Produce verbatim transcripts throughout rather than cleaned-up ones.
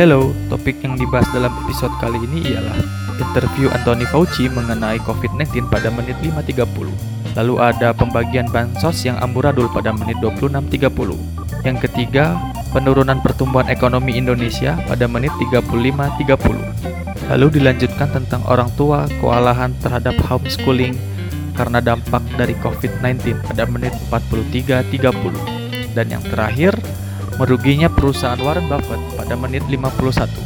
Hello, topik yang dibahas dalam episode kali ini ialah interview Anthony Fauci mengenai covid sembilan belas pada menit lima tiga puluh. Lalu ada pembagian bansos yang amburadul pada menit dua puluh enam tiga puluh. Yang ketiga, penurunan pertumbuhan ekonomi Indonesia pada menit tiga puluh lima tiga puluh. Lalu dilanjutkan tentang orang tua kewalahan terhadap homeschooling karena dampak dari covid sembilan belas pada menit empat puluh tiga tiga puluh. Dan yang terakhir, meruginya perusahaan Warren Buffett pada menit lima puluh satu.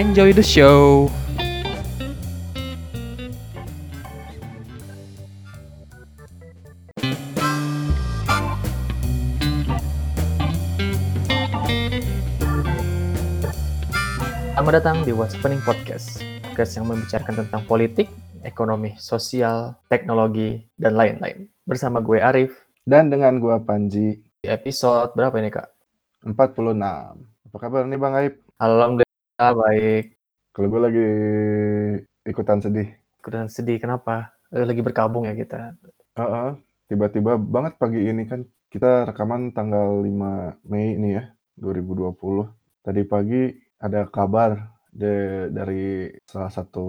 Enjoy the show! Selamat datang di What's Happening Podcast. Podcast yang membicarakan tentang politik, ekonomi, sosial, teknologi, dan lain-lain. Bersama gue Arif. Dan dengan gue Panji. Di episode berapa ini, Kak? empat puluh enam. Apa kabar nih Bang Aib? Alhamdulillah baik. Kalau gue lagi ikutan sedih. Ikutan sedih, kenapa? Lagi berkabung ya kita. Uh-uh. Tiba-tiba banget pagi ini kan kita rekaman tanggal lima Mei ini ya, dua ribu dua puluh. Tadi pagi ada kabar de- dari salah satu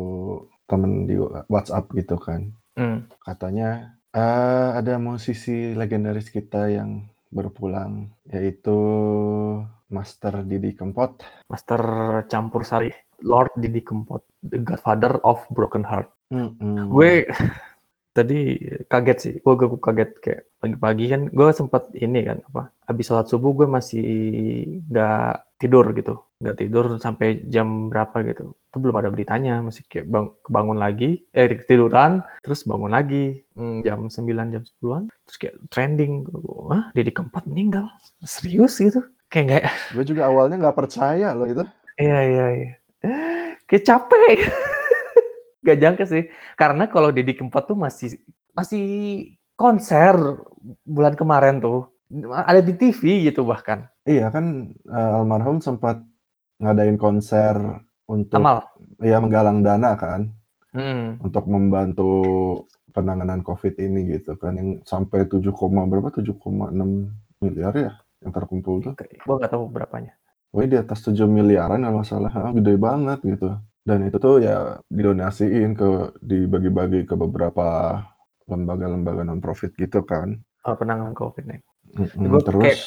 temen di WhatsApp gitu kan. Mm. Katanya uh, ada musisi legendaris kita yang berpulang, yaitu Master Didi Kempot, Master Campur Sari, Lord Didi Kempot, the Godfather of Broken Heart. Mm-hmm. Gue tadi kaget sih, gue gue kaget kayak pagi-pagi kan, gue sempat ini kan apa, habis sholat subuh gue masih nggak tidur gitu, nggak tidur sampai jam berapa gitu, itu belum ada beritanya, masih kayak bang, bangun lagi, eh tiduran, terus bangun lagi hmm, jam sembilan jam sepuluhan, terus kayak trending, wah Didi Kempot meninggal, serius gitu, kayak nggak. Gue juga awalnya nggak percaya loh itu. Iya iya iya, kayak capek. Gak jangka sih, karena kalau Didi Kempot tuh masih masih konser bulan kemarin tuh ada di T V gitu bahkan. Iya kan, uh, almarhum sempat ngadain konser untuk Amal. Ya menggalang dana kan, hmm. untuk membantu penanganan COVID ini gitu kan, yang sampai tujuh, berapa tujuh koma enam miliar ya yang terkumpul tuh. Gue nggak tahu berapanya. Wah di atas tujuh miliaran kalau nggak salah, gede banget gitu. Dan itu tuh ya didonasiin ke, dibagi-bagi ke beberapa lembaga-lembaga non-profit gitu kan. Oh, penanganan COVID sembilan belas. Mm-hmm. Gue terus kayak,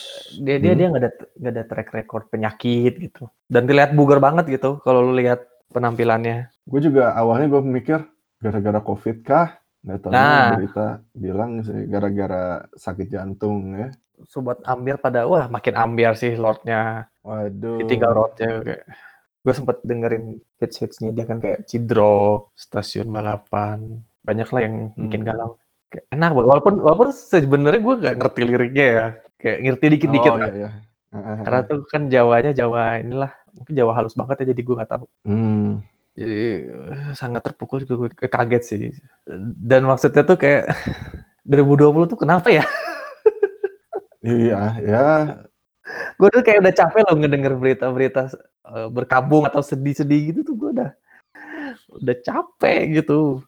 dia dia hmm. dia nggak ada nggak ada track record penyakit gitu. Dan dilihat bugar banget gitu kalau lu lihat penampilannya. Gue juga awalnya gue mikir gara-gara COVID kah? Nggak tahu nah. Berita bilang sih gara-gara sakit jantung ya. Sobat ambiar pada wah makin ambiar sih Lordnya. Waduh. Ditinggal Lordnya kayak. Gue sempat dengerin hits-hitsnya dia kan kayak Cidro, Stasiun Malapan, banyak lah yang bikin galau. Kayak enak banget, walaupun walaupun sebenarnya gue nggak ngerti liriknya ya, kayak ngerti dikit-dikit. Oh, kan. Iya, iya. Karena tuh kan Jawanya Jawa inilah, mungkin Jawa halus banget ya jadi gue nggak tahu. Hmm. Jadi sangat terpukul juga gue, kaget sih. Dan maksudnya tuh kayak dua ribu dua puluh tuh kenapa ya? Iya ya. Gue tuh kayak udah capek loh ngedenger berita-berita uh, berkabung atau sedih-sedih gitu tuh gue udah udah capek gitu.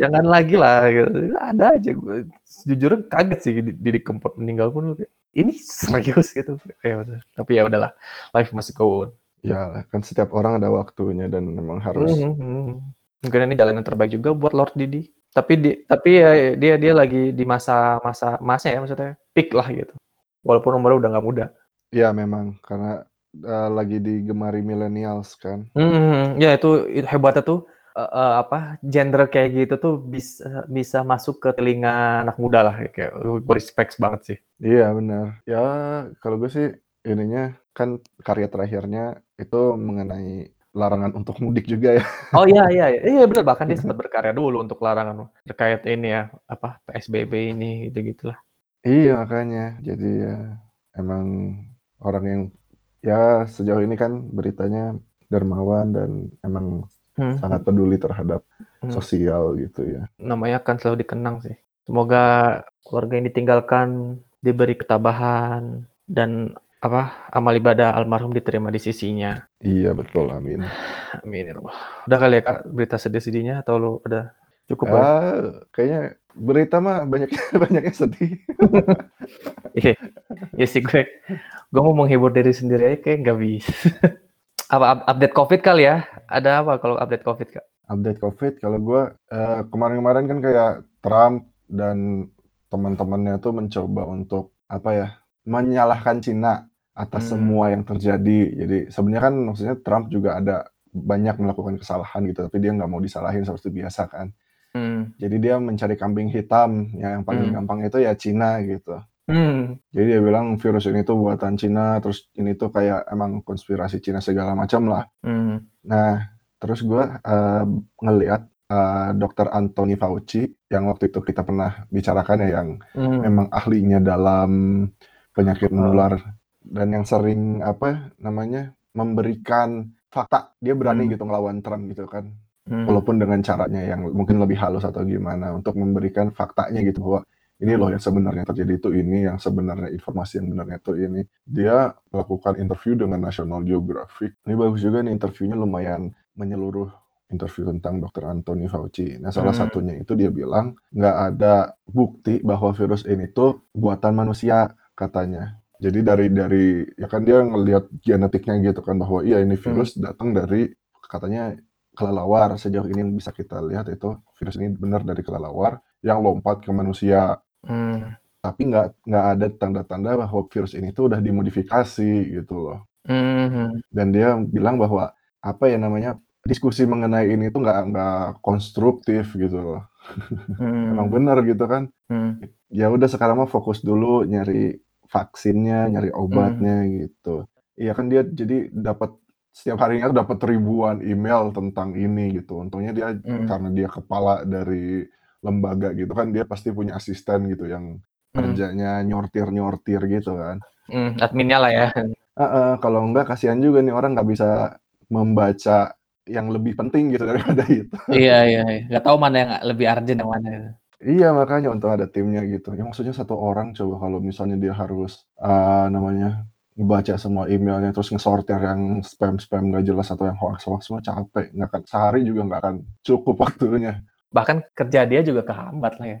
Jangan lagi lah gitu. Ada aja gue sejujurnya kaget sih Didi Kempot meninggal pun ini serius gitu. Ya, tapi ya udahlah, life must go on. Ya kan setiap orang ada waktunya dan memang harus. Mm-hmm. Mungkin ini jalan yang terbaik juga buat Lord Didi. Tapi di, tapi ya dia dia lagi di masa-masa masa ya maksudnya peak lah gitu. Walaupun umurnya udah nggak muda. Ya memang, karena uh, lagi digemari millennials kan. Mm-hmm. Ya itu, itu hebatnya tuh, uh, uh, apa, genre kayak gitu tuh bisa, bisa masuk ke telinga anak muda lah. Kayak, gue respect banget sih. Iya benar. Ya kalau gue sih ininya, kan karya terakhirnya itu mengenai larangan untuk mudik juga ya. Oh iya iya iya benar, bahkan dia sempat berkarya dulu untuk larangan terkait ini ya, apa P S B B ini gitu-gitulah. Iya makanya, jadi ya emang orang yang ya sejauh ini kan beritanya dermawan dan emang hmm. sangat peduli terhadap hmm. sosial gitu ya. Namanya akan selalu dikenang sih. Semoga keluarga yang ditinggalkan diberi ketabahan dan apa amal ibadah almarhum diterima di sisinya. Iya betul, amin. Amin ya Allah. Udah kali ya Kak berita sedih-sedihnya atau lu udah cukup? Ah, uh, kayaknya berita mah banyaknya banyaknya sedih. Iya, ya sih gue, gue mau menghibur diri sendiri aja kayak nggak bisa. Apa update COVID kali ya? Ada apa kalau update COVID, Kak? Update COVID kalau gue eh, kemarin-kemarin kan kayak Trump dan teman-temannya tuh mencoba untuk apa ya, menyalahkan Cina atas hmm. semua yang terjadi. Jadi sebenarnya kan maksudnya Trump juga ada banyak melakukan kesalahan gitu, tapi dia nggak mau disalahin seperti biasa kan. Hmm. Jadi dia mencari kambing hitam, ya, yang paling hmm. gampang itu ya Cina gitu. Hmm. Jadi dia bilang virus ini tuh buatan Cina, terus ini tuh kayak emang konspirasi Cina segala macam lah. Hmm. Nah, terus gue uh, ngelihat uh, dokter Anthony Fauci yang waktu itu kita pernah bicarakan ya, yang hmm. memang ahlinya dalam penyakit menular dan yang sering apa namanya memberikan fakta, dia berani hmm. gitu ngelawan Trump gitu kan. Hmm. Walaupun dengan caranya yang mungkin lebih halus atau gimana untuk memberikan faktanya gitu bahwa ini loh yang sebenarnya terjadi itu ini, yang sebenarnya informasi yang benarnya itu ini. Dia melakukan interview dengan National Geographic. Ini bagus juga nih interviewnya, lumayan menyeluruh interview tentang dokter Anthony Fauci. Nah salah hmm. satunya itu dia bilang nggak ada bukti bahwa virus ini tuh buatan manusia katanya. Jadi dari dari ya kan dia ngelihat genetiknya gitu kan bahwa iya ini virus hmm. datang dari katanya kelelawar. Sejauh ini yang bisa kita lihat itu virus ini benar dari kelelawar yang lompat ke manusia. Hmm. Tapi nggak nggak ada tanda-tanda bahwa virus ini tuh udah dimodifikasi gitu loh. Hmm. Dan dia bilang bahwa apa ya namanya diskusi mengenai ini tuh nggak nggak konstruktif gitu loh. Hmm. Emang benar gitu kan. Hmm. Ya udah sekarang mah fokus dulu nyari vaksinnya, nyari obatnya hmm. gitu. Iya kan dia jadi dapat setiap harinya tuh dapat ribuan email tentang ini gitu. Untungnya dia hmm. karena dia kepala dari lembaga gitu kan, dia pasti punya asisten gitu yang kerjanya hmm. nyortir-nyortir gitu kan. Hmm, adminnya lah ya. Uh, uh, kalau enggak kasihan juga nih orang nggak bisa membaca yang lebih penting gitu daripada itu. Iya, iya. Nggak tahu mana yang lebih urgent yang mana. Iya, makanya untuk ada timnya gitu. Ya, maksudnya satu orang coba kalau misalnya dia harus uh, namanya baca semua emailnya, terus ngesortir yang spam-spam nggak jelas atau yang hoax-hoax, semua capek. Nggak kan, sehari juga nggak akan cukup waktunya. Bahkan kerja dia juga kehambat lah ya.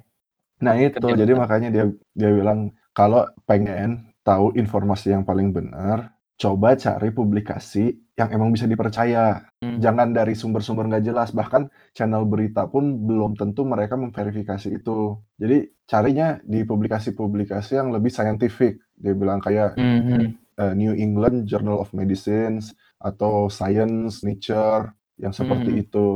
Nah itu, kerja jadi benar. Makanya dia dia bilang kalau pengen tahu informasi yang paling benar, coba cari publikasi yang emang bisa dipercaya. Hmm. Jangan dari sumber-sumber nggak jelas. Bahkan channel berita pun belum tentu mereka memverifikasi itu. Jadi carinya di publikasi-publikasi yang lebih scientific. Dia bilang kayak hmm. uh, New England Journal of Medicine atau Science Nature yang seperti hmm. itu.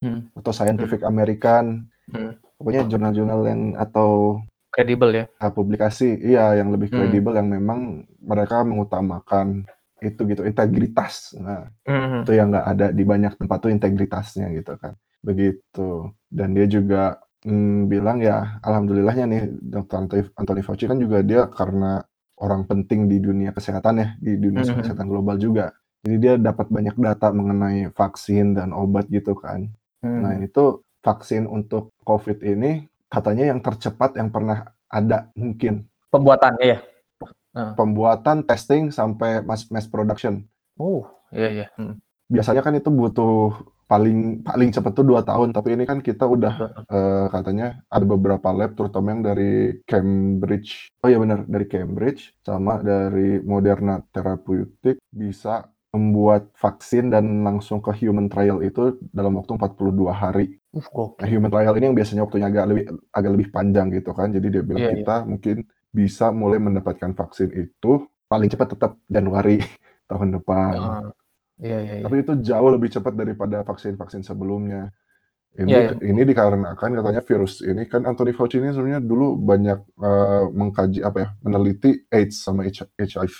Hmm. Atau Scientific American, hmm. pokoknya jurnal-jurnal yang atau kredibel ya, publikasi, iya yang lebih kredibel, hmm. yang memang mereka mengutamakan itu gitu, integritas. Nah, hmm. itu yang nggak ada di banyak tempat tuh integritasnya gitu kan, begitu. Dan dia juga hmm, bilang ya, alhamdulillahnya nih dokter Anthony Fauci kan juga dia karena orang penting di dunia kesehatan ya, di dunia hmm. kesehatan global juga. Jadi dia dapat banyak data mengenai vaksin dan obat gitu kan. Hmm. Nah itu vaksin untuk COVID ini katanya yang tercepat yang pernah ada mungkin. Pembuatannya ya? Uh. Pembuatan, testing, sampai mass, mass production. Oh, iya iya. Hmm. Biasanya kan itu butuh paling paling cepat tuh dua tahun. Tapi ini kan kita udah uh, katanya ada beberapa lab terutama yang dari Cambridge. Oh iya benar, dari Cambridge sama dari Moderna Therapeutic bisa membuat vaksin dan langsung ke human trial itu dalam waktu empat puluh dua hari. Uh, nah, human trial ini yang biasanya waktunya agak lebih agak lebih panjang gitu kan. Jadi dia bilang yeah, kita yeah. mungkin bisa mulai mendapatkan vaksin itu paling cepat tetap Januari tahun depan. Uh, yeah, yeah, yeah. Tapi itu jauh lebih cepat daripada vaksin-vaksin sebelumnya. Ini, yeah, yeah. ini dikarenakan katanya virus ini kan Anthony Fauci ini sebenarnya dulu banyak uh, mengkaji apa ya, meneliti AIDS sama H I V.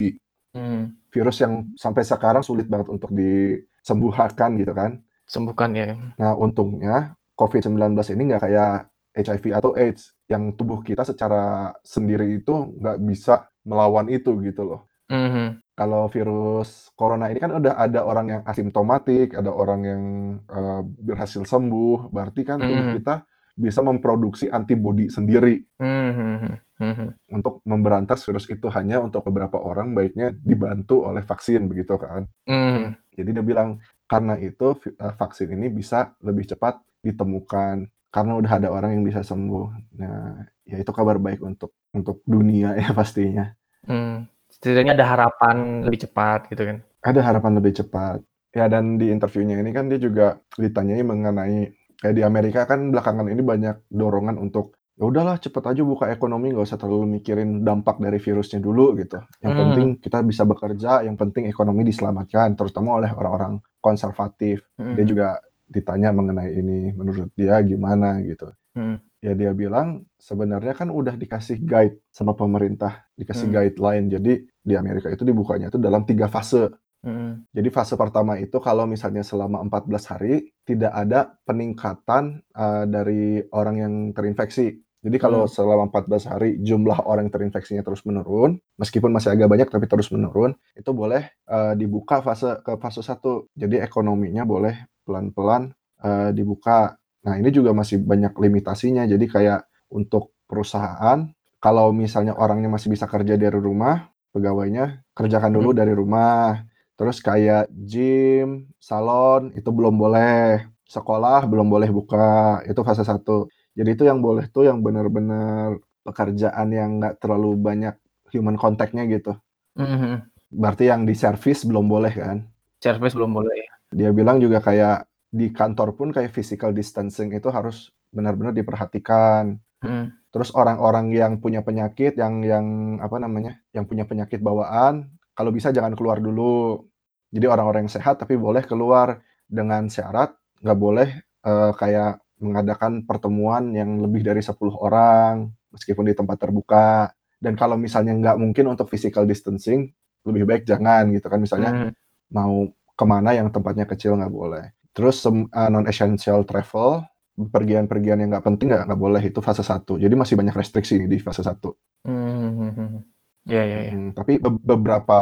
Hmm. Virus yang sampai sekarang sulit banget untuk disembuhkan gitu kan. Sembuhkan ya. Nah untungnya covid sembilan belas ini nggak kayak H I V atau AIDS yang tubuh kita secara sendiri itu nggak bisa melawan itu gitu loh. Mm-hmm. Kalau virus corona ini kan udah ada orang yang asimptomatik, ada orang yang uh, berhasil sembuh, berarti kan mm-hmm. tubuh kita bisa memproduksi antibodi sendiri mm-hmm. Mm-hmm. untuk memberantas virus itu. Hanya untuk beberapa orang baiknya dibantu oleh vaksin begitu kan. Mm-hmm. Jadi dia bilang karena itu vaksin ini bisa lebih cepat ditemukan karena udah ada orang yang bisa sembuh. Nah, ya itu kabar baik untuk untuk dunia ya pastinya. Mm. Setidaknya ada harapan lebih cepat gitu kan. ada harapan lebih cepat. Ya, dan di interviewnya ini kan dia juga ditanyai mengenai kayak di Amerika kan belakangan ini banyak dorongan untuk ya udahlah cepet aja buka ekonomi, nggak usah terlalu mikirin dampak dari virusnya dulu gitu. Yang hmm. penting kita bisa bekerja, yang penting ekonomi diselamatkan, terutama oleh orang-orang konservatif. Hmm. Dia juga ditanya mengenai ini, menurut dia gimana gitu. Hmm. Ya dia bilang sebenarnya kan udah dikasih guide sama pemerintah, dikasih hmm. guideline. Jadi di Amerika itu dibukanya itu dalam tiga fase. Mm. Jadi fase pertama itu kalau misalnya selama empat belas hari tidak ada peningkatan uh, dari orang yang terinfeksi. Jadi kalau mm. selama empat belas hari jumlah orang yang terinfeksinya terus menurun, meskipun masih agak banyak tapi terus menurun, itu boleh uh, dibuka fase ke fase satu. Jadi ekonominya boleh pelan-pelan uh, dibuka. Nah, ini juga masih banyak limitasinya. Jadi kayak untuk perusahaan, kalau misalnya orangnya masih bisa kerja dari rumah, pegawainya kerjakan dulu mm. dari rumah. Terus kayak gym, salon, itu belum boleh. Sekolah belum boleh buka, itu fase satu. Jadi itu yang boleh tuh yang benar-benar pekerjaan yang nggak terlalu banyak human contact-nya gitu. Mm-hmm. Berarti yang di service belum boleh kan? Service belum boleh. Dia bilang juga kayak di kantor pun kayak physical distancing itu harus benar-benar diperhatikan. Mm. Terus orang-orang yang punya penyakit, yang yang apa namanya, yang punya penyakit bawaan, kalau bisa jangan keluar dulu. Jadi orang-orang yang sehat tapi boleh keluar dengan syarat nggak boleh uh, kayak mengadakan pertemuan yang lebih dari sepuluh orang meskipun di tempat terbuka. Dan kalau misalnya nggak mungkin untuk physical distancing, lebih baik jangan gitu kan. Misalnya hmm. mau kemana yang tempatnya kecil nggak boleh. Terus uh, non-essential travel, pergian-pergian yang nggak penting nggak nggak boleh, itu fase satu. Jadi masih banyak restriksi di fase satu. Hmm. Ya, ya, ya. Hmm, tapi be- beberapa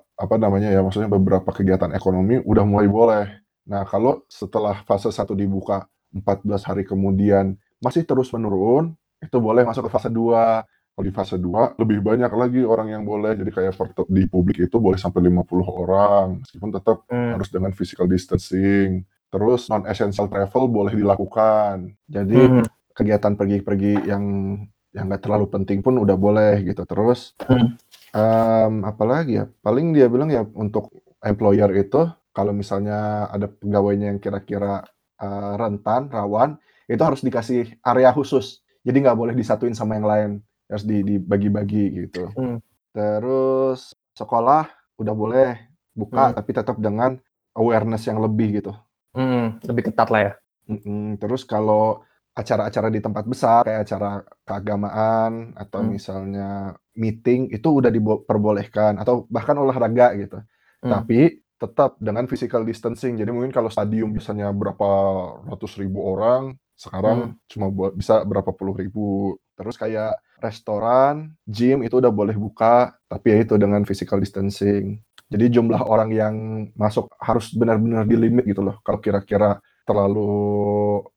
apa namanya ya, maksudnya beberapa kegiatan ekonomi udah mulai boleh. Nah, kalau setelah fase satu dibuka empat belas hari kemudian masih terus menurun, itu boleh masuk ke fase dua. Kalau di fase dua lebih banyak lagi orang yang boleh. Jadi kayak di publik itu boleh sampai lima puluh orang meskipun tetap hmm. harus dengan physical distancing. Terus non-essential travel boleh dilakukan. Jadi hmm. kegiatan pergi-pergi yang yang nggak terlalu penting pun udah boleh gitu. Terus hmm. um, apalagi ya, paling dia bilang ya untuk employer itu kalau misalnya ada pegawainya yang kira-kira uh, rentan, rawan, itu harus dikasih area khusus. Jadi nggak boleh disatuin sama yang lain, harus dibagi-bagi gitu. hmm. Terus sekolah udah boleh buka hmm. tapi tetap dengan awareness yang lebih gitu, hmm, lebih ketat lah ya. Mm-mm. Terus kalau acara-acara di tempat besar, kayak acara keagamaan, atau hmm. misalnya meeting, itu udah diperbolehkan, atau bahkan olahraga gitu. Hmm. Tapi tetap dengan physical distancing. Jadi mungkin kalau stadium biasanya berapa ratus ribu orang, sekarang hmm. cuma bisa berapa puluh ribu. Terus kayak restoran, gym, itu udah boleh buka, tapi ya itu dengan physical distancing. Jadi jumlah orang yang masuk harus benar-benar di limit gitu loh. Kalau kira-kira terlalu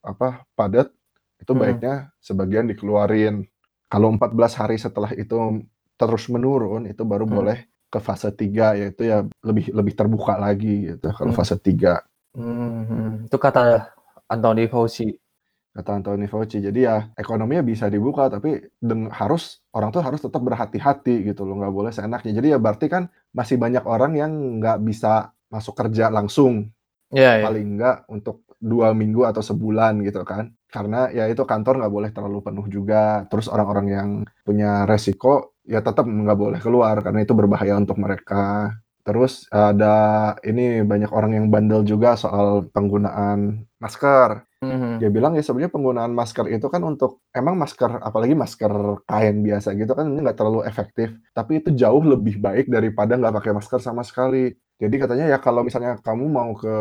apa padat, itu hmm. baiknya sebagian dikeluarin. Kalau empat belas hari setelah itu terus menurun, itu baru hmm. boleh ke fase tiga, yaitu ya lebih lebih terbuka lagi gitu. Kalau hmm. fase tiga. Hmm. Itu kata Anthony Fauci. Kata Anthony Fauci. Jadi ya ekonominya bisa dibuka, tapi deng- harus orang tuh harus tetap berhati-hati gitu loh, nggak boleh seenaknya. Jadi ya berarti kan masih banyak orang yang nggak bisa masuk kerja langsung. Yeah, paling yeah. nggak untuk dua minggu atau sebulan gitu kan. Karena ya itu kantor nggak boleh terlalu penuh juga. Terus orang-orang yang punya resiko ya tetap nggak boleh keluar karena itu berbahaya untuk mereka. Terus ada ini banyak orang yang bandel juga soal penggunaan masker. Mm-hmm. Dia bilang ya sebenarnya penggunaan masker itu kan untuk, emang masker, apalagi masker kain biasa gitu kan, ini nggak terlalu efektif. Tapi itu jauh lebih baik daripada nggak pakai masker sama sekali. Jadi katanya ya kalau misalnya kamu mau ke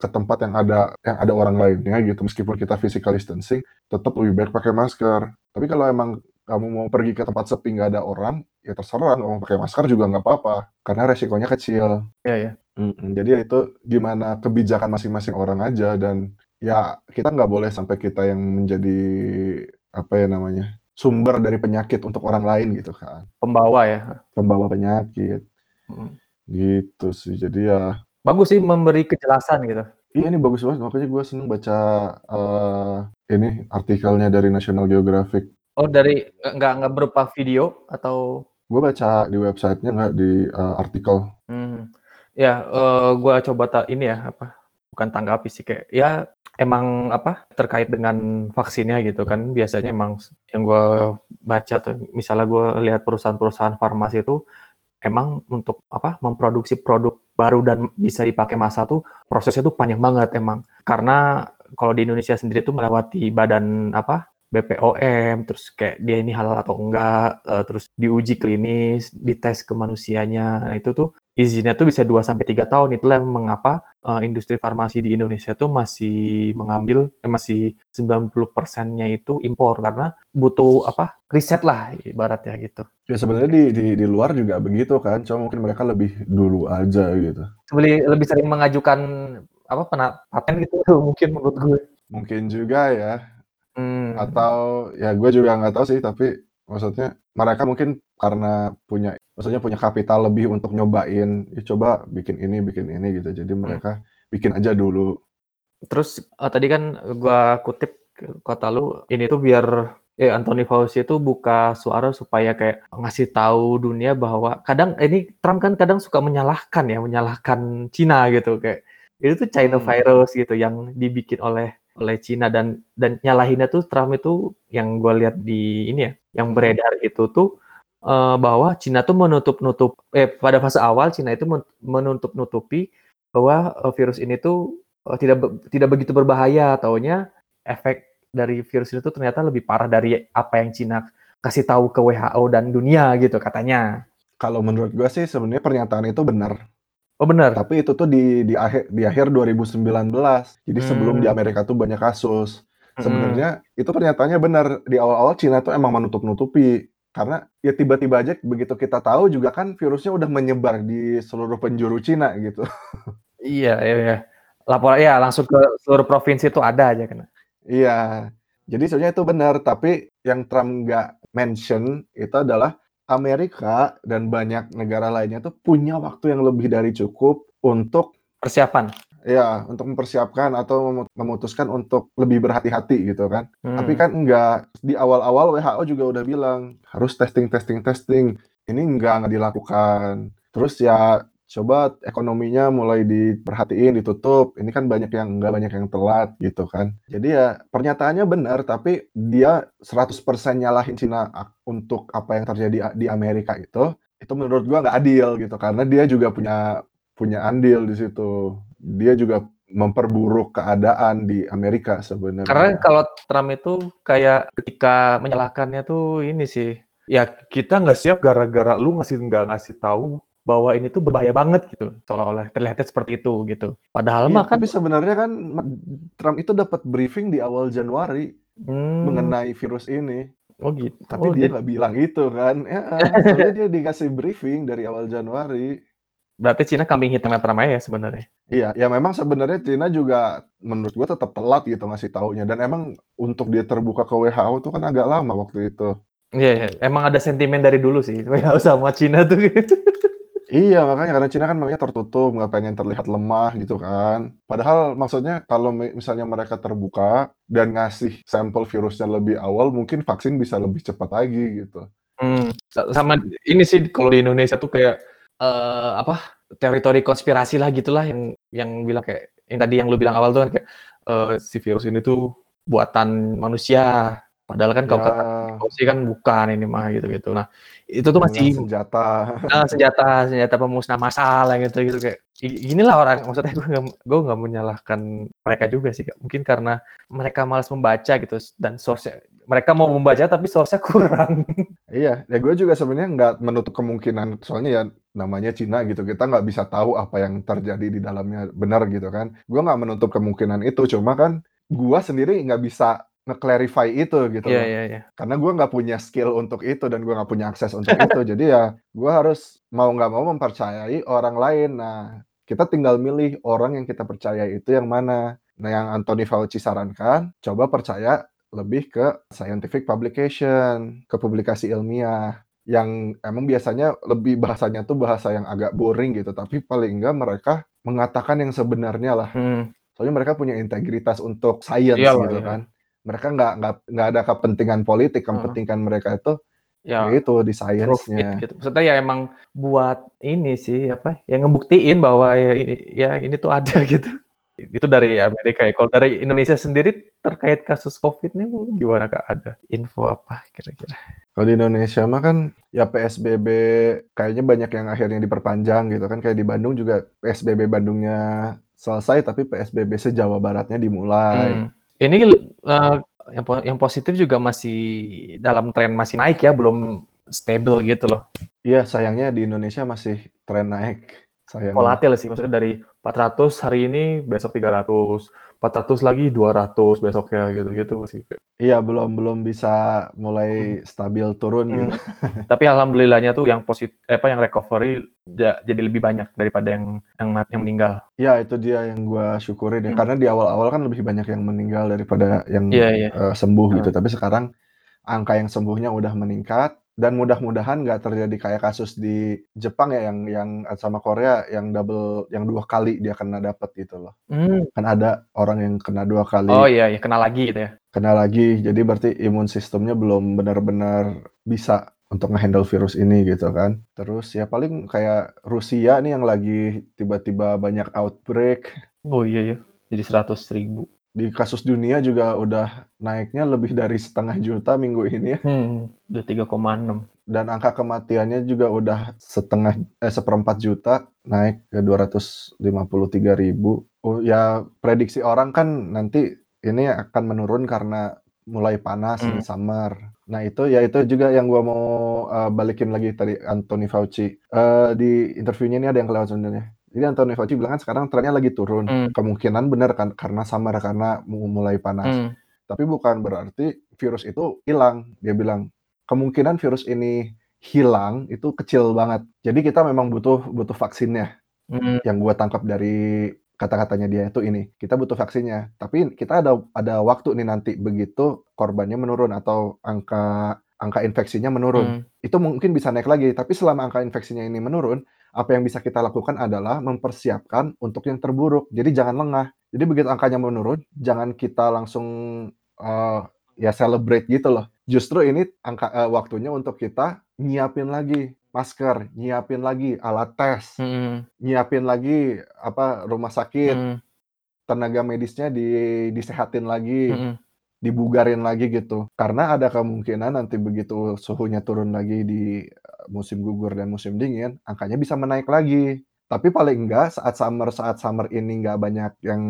ke tempat yang ada yang ada orang lainnya gitu, meskipun kita physical distancing, tetap lebih baik pakai masker. Tapi kalau emang kamu mau pergi ke tempat sepi nggak ada orang, ya terserah kamu pakai masker juga nggak apa-apa, karena resikonya kecil. Iya ya. Mm-mm. Jadi ya itu gimana kebijakan masing-masing orang aja, dan ya kita nggak boleh sampai kita yang menjadi apa ya namanya sumber dari penyakit untuk orang lain gitu kan. Pembawa ya. Pembawa penyakit. Mm. Gitu sih, jadi ya bagus sih memberi kejelasan gitu. Iya, ini bagus banget, makanya gue seneng baca uh, ini artikelnya dari National Geographic. Oh, dari nggak nggak berupa video atau? Gue baca di websitenya, nggak di uh, artikel. Hmm. Ya, uh, gue coba ta- ini ya apa? Bukan tanggapi sih kayak ya emang apa terkait dengan vaksinnya gitu kan biasanya emang yang gue baca tuh misalnya gue lihat perusahaan-perusahaan farmasi itu emang untuk apa memproduksi produk baru dan bisa dipakai massa tuh prosesnya tuh panjang banget emang karena kalau di Indonesia sendiri tuh melewati badan apa B P O M terus kayak dia ini halal atau enggak terus diuji klinis dites ke manusianya nah itu tuh izinnya tuh bisa dua sampai tiga tahun itulah mengapa uh, industri farmasi di Indonesia tuh masih mengambil eh, masih sembilan puluh persennya itu impor karena butuh apa riset lah ibaratnya gitu. Ya sebenarnya di, di di luar juga begitu kan, cuma mungkin mereka lebih dulu aja gitu. Lebih lebih sering mengajukan apa paten gitu mungkin menurut gue. Mungkin juga ya. Hmm. Atau ya gue juga nggak tahu sih tapi maksudnya mereka mungkin karena punya maksudnya punya kapital lebih untuk nyobain, ya coba bikin ini, bikin ini gitu. Jadi mereka hmm. bikin aja dulu. Terus uh, tadi kan gua kutip kata lu, ini tuh biar eh, Anthony Fauci itu buka suara supaya kayak ngasih tahu dunia bahwa kadang ini Trump kan kadang suka menyalahkan ya, menyalahkan Cina gitu kayak itu tuh China hmm. virus gitu yang dibikin oleh oleh Cina dan dan nyalahinnya tuh Trump itu yang gua lihat di ini ya, yang beredar itu tuh bahwa Cina tuh menutup-nutup eh pada fase awal Cina itu menutup-nutupi bahwa virus ini tuh tidak tidak begitu berbahaya, taunya efek dari virus itu ternyata lebih parah dari apa yang Cina kasih tahu ke W H O dan dunia gitu katanya. Kalau menurut gue sih sebenarnya pernyataan itu benar. Oh benar. Tapi itu tuh di di akhir di akhir dua ribu sembilan belas. Jadi hmm. sebelum di Amerika tuh banyak kasus. Sebenarnya hmm. itu pernyataannya benar. Di awal-awal Cina tuh emang menutup-nutupi. Karena ya tiba-tiba aja begitu kita tahu juga kan virusnya udah menyebar di seluruh penjuru Cina gitu. Iya, iya, iya. Laporan ya langsung ke seluruh provinsi itu ada aja kena. Iya. Jadi sebenarnya itu benar, tapi yang Trump nggak mention itu adalah Amerika dan banyak negara lainnya tuh punya waktu yang lebih dari cukup untuk persiapan. Ya, untuk mempersiapkan atau memutuskan untuk lebih berhati-hati gitu kan. Hmm. Tapi kan enggak, di awal-awal W H O juga udah bilang, harus testing, testing, testing. Ini enggak, enggak dilakukan. Terus ya, coba ekonominya mulai diperhatiin, ditutup. Ini kan banyak yang enggak, banyak yang telat gitu kan. Jadi ya, pernyataannya benar, tapi dia seratus persen nyalahin Cina untuk apa yang terjadi di Amerika itu, itu menurut gua enggak adil gitu. Karena dia juga punya punya andil di situ. Dia juga memperburuk keadaan di Amerika sebenarnya. Karena kalau Trump itu kayak ketika menyalahkannya tuh ini sih, ya kita nggak siap gara-gara lu ngasih nggak ngasih tahu bahwa ini tuh berbahaya banget gitu, seolah-olah terlihatnya seperti itu gitu. Padahal ya, mah kan. Tapi sebenarnya kan Trump itu dapat briefing di awal Januari hmm. mengenai virus ini. Oh gitu. Tapi oh, dia nggak gitu. Bilang itu kan. Ya, sebenarnya dia dikasih briefing dari awal Januari. Berarti Cina kambing hitamnya Trump ya sebenarnya. Iya, ya memang sebenarnya Cina juga menurut gue tetap telat gitu ngasih taunya. Dan emang untuk dia terbuka ke W H O itu kan agak lama waktu itu. Iya, yeah, emang ada sentimen dari dulu sih W H O sama Cina tuh gitu. Iya, makanya karena Cina kan makanya tertutup, nggak pengen terlihat lemah gitu kan. Padahal maksudnya kalau misalnya mereka terbuka dan ngasih sampel virusnya lebih awal, mungkin vaksin bisa lebih cepat lagi gitu. Hmm, sama ini sih kalau di Indonesia tuh kayak Uh, apa teori-teori konspirasi lah gitulah yang yang bilang kayak yang tadi yang lu bilang awal tuh kan kayak uh, si virus ini tuh buatan manusia padahal kan kalau ya. Kan bukan ini mah gitu-gitu. Nah, itu tuh masih nah, senjata. Nah, senjata, senjata pemusnah massal gitu gitu kayak inilah orang maksudnya gue gak, gue enggak menyalahkan mereka juga sih. Mungkin karena mereka malas membaca gitu dan source-nya mereka mau membaca tapi source-nya kurang. Iya, ya gue juga sebenarnya nggak menutup kemungkinan. Soalnya ya namanya Cina gitu, kita nggak bisa tahu apa yang terjadi di dalamnya benar gitu kan. Gue nggak menutup kemungkinan itu, cuma kan gue sendiri nggak bisa nge-clarify itu gitu. Yeah, kan. yeah, yeah. Karena gue nggak punya skill untuk itu dan gue nggak punya akses untuk itu. Jadi ya gue harus mau nggak mau mempercayai orang lain. Nah, kita tinggal milih orang yang kita percaya itu yang mana. Nah, yang Anthony Fauci sarankan, coba percaya lebih ke scientific publication, ke publikasi ilmiah yang emang biasanya lebih bahasanya tuh bahasa yang agak boring gitu, tapi paling enggak mereka mengatakan yang sebenarnya lah. Hmm. Soalnya mereka punya integritas untuk science. Iyalah, gitu iya. Kan. Mereka nggak nggak nggak ada kepentingan politik, kepentingan hmm. mereka itu ya, ya itu di sainsnya. Gitu. Maksudnya ya emang buat ini sih apa? Yang ngebuktiin bahwa ya ini, ya ini tuh ada gitu. Itu dari Amerika ya. Kalau dari Indonesia sendiri terkait kasus COVID ini gimana Kak? Ada info apa kira-kira? Kalau di Indonesia mah kan ya P S B B kayaknya banyak yang akhirnya diperpanjang gitu kan. Kayak di Bandung juga P S B B Bandungnya selesai tapi P S B B se-Jawa Baratnya dimulai. Hmm. Ini uh, yang, po- yang positif juga masih dalam tren masih naik ya, belum stable gitu loh. Iya, sayangnya di Indonesia masih tren naik. Sayang. Volatil sih, maksudnya dari empat ratus hari ini besok tiga ratus, empat ratus lagi dua ratus besoknya gitu-gitu sih. Iya, belum belum bisa mulai stabil turun gitu. Hmm. Tapi alhamdulillahnya tuh yang positif apa yang recovery ya, jadi lebih banyak daripada yang yang yang meninggal. Iya, itu dia yang gua syukurin ya. Hmm. Karena di awal-awal kan lebih banyak yang meninggal daripada yang yeah, yeah. Uh, sembuh hmm. gitu. Tapi sekarang angka yang sembuhnya udah meningkat. Dan mudah-mudahan nggak terjadi kayak kasus di Jepang ya yang yang sama Korea yang double yang dua kali dia kena dapat gitu loh. Hmm. Kan ada orang yang kena dua kali. Oh iya, ya kena lagi gitu ya. Kena lagi. Jadi berarti imun sistemnya belum benar-benar bisa untuk ngehandle virus ini gitu kan. Terus ya paling kayak Rusia nih yang lagi tiba-tiba banyak outbreak. Oh iya ya. Jadi seratus ribu. Di kasus dunia juga udah naiknya lebih dari setengah juta minggu ini ya. Hmm, udah tiga koma enam. Dan angka kematiannya juga udah setengah, eh seperempat juta naik ke dua ratus lima puluh tiga ribu. Oh, ya prediksi orang kan nanti ini akan menurun karena mulai panas hmm. summer. Nah itu ya itu juga yang gua mau uh, balikin lagi tadi Anthony Fauci. Uh, di interviewnya ini ada yang kelewat sebenarnya. Jadi Anthony Fauci bilang kan sekarang trennya lagi turun. Mm. Kemungkinan benar kan karena summer, karena mulai panas. Mm. Tapi bukan berarti virus itu hilang. Dia bilang kemungkinan virus ini hilang itu kecil banget. Jadi kita memang butuh butuh vaksinnya. Mm. Yang gue tangkap dari kata-katanya dia itu ini. Kita butuh vaksinnya. Tapi kita ada ada waktu nih nanti begitu korbannya menurun atau angka angka infeksinya menurun. Mm. Itu mungkin bisa naik lagi. Tapi selama angka infeksinya ini menurun, apa yang bisa kita lakukan adalah mempersiapkan untuk yang terburuk. Jadi jangan lengah. Jadi begitu angkanya menurun, jangan kita langsung uh, ya celebrate gitu loh. Justru ini angka uh, waktunya untuk kita nyiapin lagi masker, nyiapin lagi alat tes, mm. nyiapin lagi apa rumah sakit, mm. tenaga medisnya di disehatin lagi, mm. dibugarin lagi gitu. Karena ada kemungkinan nanti begitu suhunya turun lagi di musim gugur dan musim dingin, angkanya bisa menaik lagi. Tapi paling enggak saat summer saat summer ini enggak banyak yang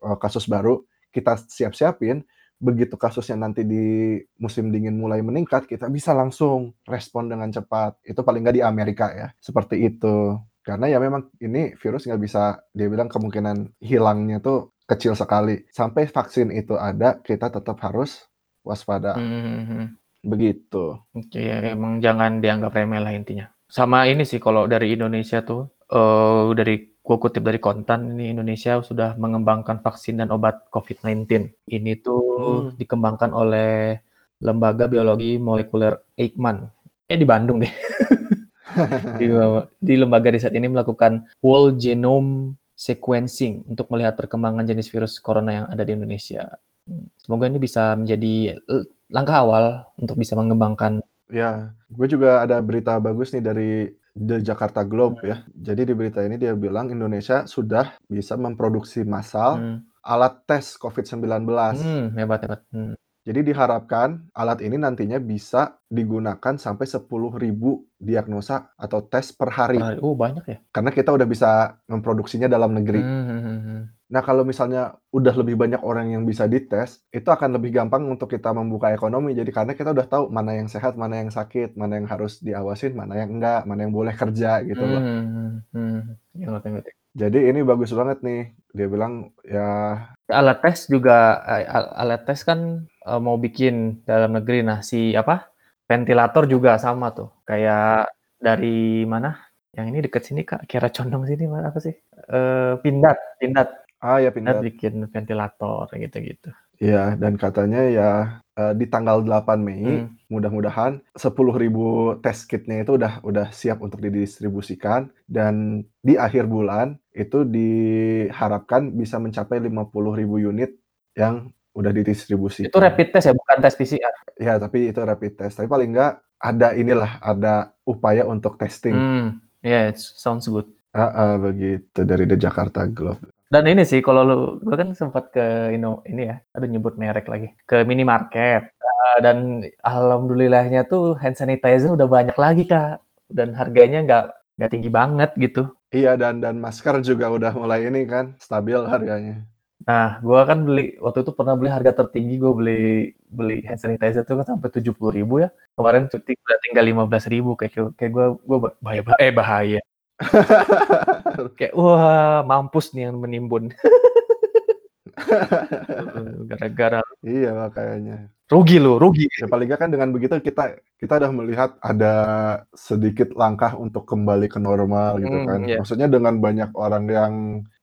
uh, kasus baru, kita siap-siapin. Begitu kasusnya nanti di musim dingin mulai meningkat, kita bisa langsung respon dengan cepat. Itu paling enggak di Amerika ya, seperti itu. Karena ya memang ini virus enggak bisa, dia bilang kemungkinan hilangnya tuh kecil sekali. Sampai vaksin itu ada, kita tetap harus waspada. Mm-hmm. Begitu. Iya, emang jangan dianggap remeh lah intinya. Sama ini sih kalau dari Indonesia tuh, uh, dari gua kutip dari Kontan, ini Indonesia sudah mengembangkan vaksin dan obat covid sembilan belas. Ini tuh hmm. dikembangkan oleh Lembaga Biologi Molekuler Eijkman. Eh di Bandung deh. di, di lembaga riset ini melakukan whole genome sequencing untuk melihat perkembangan jenis virus corona yang ada di Indonesia. Semoga ini bisa menjadi langkah awal untuk bisa mengembangkan. Ya, gue juga ada berita bagus nih dari The Jakarta Globe hmm. ya. Jadi di berita ini dia bilang Indonesia sudah bisa memproduksi massal hmm. alat tes covid sembilan belas. Hmm, hebat, hebat. Hmm. Jadi diharapkan alat ini nantinya bisa digunakan sampai sepuluh ribu diagnosa atau tes per hari. Oh, banyak ya. Karena kita udah bisa memproduksinya dalam negeri. Hmm. Nah, kalau misalnya udah lebih banyak orang yang bisa dites, itu akan lebih gampang untuk kita membuka ekonomi. Jadi karena kita udah tahu mana yang sehat, mana yang sakit, mana yang harus diawasin, mana yang enggak, mana yang boleh kerja gitu loh. Hmm, hmm. Ya, jadi ini bagus banget nih. Dia bilang ya alat tes juga al- alat tes kan uh, mau bikin dalam negeri. Nah, si apa? Ventilator juga sama tuh. Kayak dari mana? Yang ini dekat sini Kak, Kiara Condong sini mana apa sih? Uh, Pindad, Pindad. Ah ya Pindad. Bikin ventilator gitu-gitu. Iya, dan katanya ya uh, di tanggal delapan Mei hmm. mudah-mudahan sepuluh ribu test kitnya itu udah udah siap untuk didistribusikan dan di akhir bulan itu diharapkan bisa mencapai lima puluh ribu unit yang udah didistribusikan. Itu rapid test ya, bukan tes P C R. Ya, tapi itu rapid test. Tapi paling enggak ada inilah, ada upaya untuk testing. Hmm, yeah, it sounds good. Uh, uh, begitu dari The Jakarta Globe. Dan ini sih kalau lu, gue kan sempat ke you know, ini ya, aduh nyebut merek lagi, ke minimarket. Uh, dan alhamdulillahnya tuh hand sanitizer udah banyak lagi Kak. Dan harganya nggak nggak tinggi banget gitu. Iya, dan dan masker juga udah mulai ini kan, stabil harganya. Nah, gue kan beli, waktu itu pernah beli harga tertinggi, gue beli beli hand sanitizer itu kan sampai tujuh puluh ribu ya. Kemarin cuti tinggal lima belas ribu, kayak, kayak gue gue bahaya, eh bahaya. Kayak, wah mampus nih yang menimbun. Gara-gara. Iya makanya. Rugi lo, rugi. Ya, paling nggak kan dengan begitu kita kita udah melihat ada sedikit langkah untuk kembali ke normal gitu kan. Mm, yeah. Maksudnya dengan banyak orang yang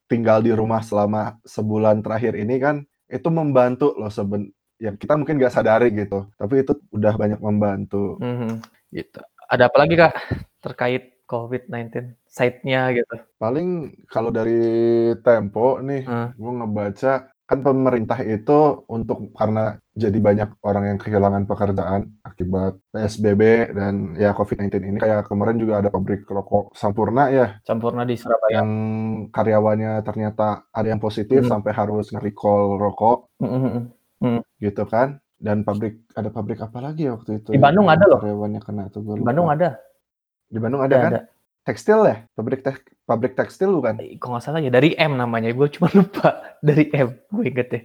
tinggal di rumah selama sebulan terakhir ini kan, itu membantu loh seben, yang kita mungkin nggak sadari gitu, tapi itu udah banyak membantu. Mm-hmm. Gitu. Ada apa lagi Kak terkait covid sembilan belas site-nya gitu? Paling kalau dari Tempo nih, hmm. gue ngebaca kan pemerintah itu untuk karena jadi banyak orang yang kehilangan pekerjaan akibat P S B B dan ya covid sembilan belas ini, kayak kemarin juga ada pabrik rokok Sampurna ya, Sampurna di Surabaya, yang karyawannya ternyata ada yang positif hmm. sampai harus nge-recall rokok hmm. Hmm. gitu kan. Dan pabrik, ada pabrik apa lagi ya waktu itu di Bandung ya, ada loh karyawannya kena tuh, di Bandung ada. Di Bandung ada ya, kan? Ada. Tekstil ya? Pabrik, te- pabrik tekstil bukan? Kok nggak salah ya, dari M namanya. Gue cuma lupa. Dari M, gue inget deh.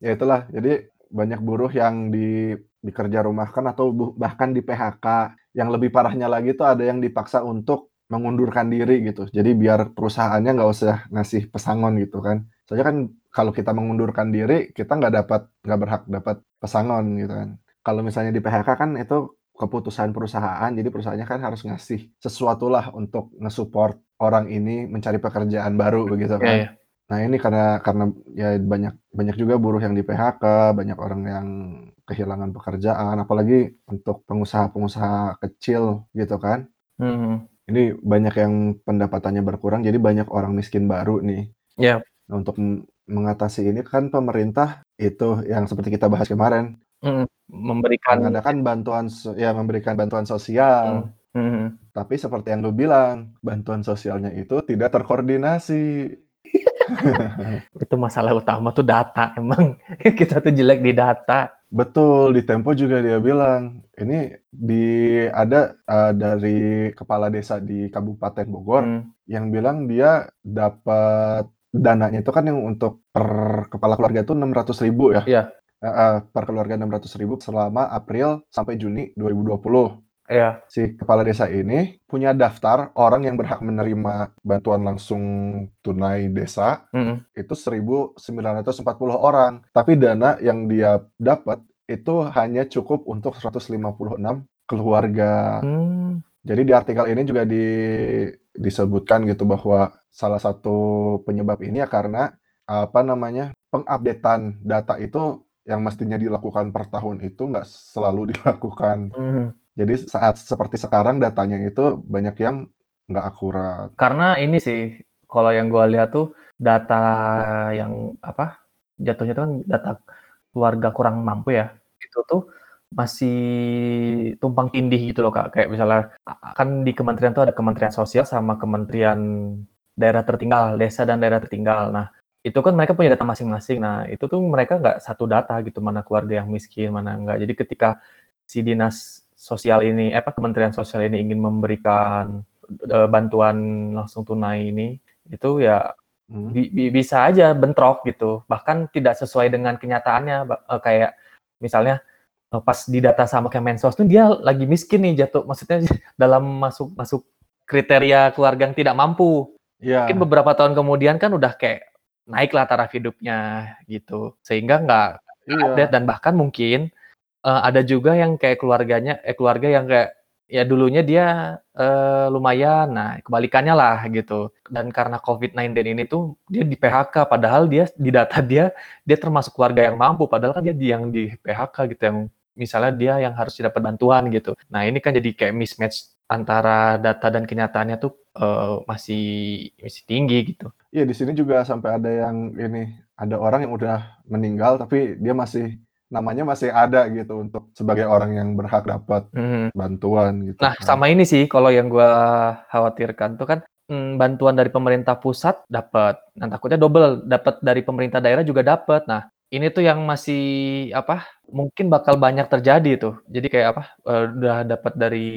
Ya itulah. Jadi banyak buruh yang di, dikerja rumahkan atau bahkan di P H K. Yang lebih parahnya lagi tuh ada yang dipaksa untuk mengundurkan diri gitu. Jadi biar perusahaannya nggak usah ngasih pesangon gitu kan. Soalnya kan kalau kita mengundurkan diri, kita nggak dapat, nggak berhak dapat pesangon gitu kan. Kalau misalnya di P H K kan itu keputusan perusahaan, jadi perusahaannya kan harus ngasih sesuatu lah untuk nge-support orang ini mencari pekerjaan baru begitu kan. Yeah, yeah. Nah ini karena karena ya banyak banyak juga buruh yang di P H K, banyak orang yang kehilangan pekerjaan, apalagi untuk pengusaha-pengusaha kecil gitu kan. Mm-hmm. Ini banyak yang pendapatannya berkurang, jadi banyak orang miskin baru nih. Yeah. Nah, untuk mengatasi ini kan pemerintah itu yang seperti kita bahas kemarin. Mm. Memberikan mengadakan bantuan ya memberikan bantuan sosial, mm. Mm-hmm. tapi seperti yang lu bilang bantuan sosialnya itu tidak terkoordinasi. Itu masalah utama tuh data emang. Kita tuh jelek di data. Betul, di Tempo juga dia bilang ini di ada uh, dari kepala desa di Kabupaten Bogor mm. yang bilang dia dapat dananya itu kan yang untuk per kepala keluarga itu enam ratus ribu ya. Yeah. Uh, per keluarga enam ratus ribu selama April sampai Juni dua ribu dua puluh. Iya. Si kepala desa ini punya daftar orang yang berhak menerima bantuan langsung tunai desa. Mm-hmm. Itu seribu sembilan ratus empat puluh orang. Tapi dana yang dia dapat itu hanya cukup untuk seratus lima puluh enam keluarga. Mm. Jadi di artikel ini juga di, disebutkan gitu bahwa salah satu penyebab ini ya karena apa namanya pengupdatean data itu yang mestinya dilakukan per tahun itu nggak selalu dilakukan. Mm. Jadi saat seperti sekarang datanya itu banyak yang nggak akurat. Karena ini sih, kalau yang gue lihat tuh data yang apa jatuhnya itu kan data keluarga kurang mampu ya. Itu tuh masih tumpang tindih gitu loh Kak. Kayak misalnya kan di kementerian tuh ada Kementerian Sosial sama Kementerian Daerah Tertinggal, Desa dan Daerah Tertinggal. Nah itu kan mereka punya data masing-masing. Nah, itu tuh mereka nggak satu data gitu, mana keluarga yang miskin, mana nggak. Jadi ketika si dinas sosial ini, apa Kementerian Sosial ini ingin memberikan uh, bantuan langsung tunai ini, itu ya hmm. bi- bi- bisa aja bentrok gitu. Bahkan tidak sesuai dengan kenyataannya. Uh, kayak misalnya uh, pas di data sama Kemensos tuh dia lagi miskin nih jatuh. Maksudnya dalam masuk masuk kriteria keluarga yang tidak mampu. Yeah. Mungkin beberapa tahun kemudian kan udah kayak naiklah taraf hidupnya gitu sehingga nggak update. Iya. Dan bahkan mungkin uh, ada juga yang kayak keluarganya eh keluarga yang kayak ya dulunya dia uh, lumayan, nah kebalikannya lah gitu, dan karena covid sembilan belas ini tuh dia di P H K padahal dia di data dia dia termasuk keluarga yang mampu, padahal kan dia yang di P H K gitu, yang misalnya dia yang harus dapat bantuan gitu. Nah ini kan jadi kayak mismatch antara data dan kenyataannya tuh uh, masih masih tinggi gitu. Iya, di sini juga sampai ada yang ini, ada orang yang udah meninggal tapi dia masih namanya masih ada gitu untuk sebagai orang yang berhak dapat hmm. bantuan gitu. Nah, sama ini sih kalau yang gue khawatirkan tuh kan hmm, bantuan dari pemerintah pusat dapat, nah takutnya double, dapat dari pemerintah daerah juga dapat. Nah, ini tuh yang masih apa? Mungkin bakal banyak terjadi tuh. Jadi kayak apa? Uh, udah dapat dari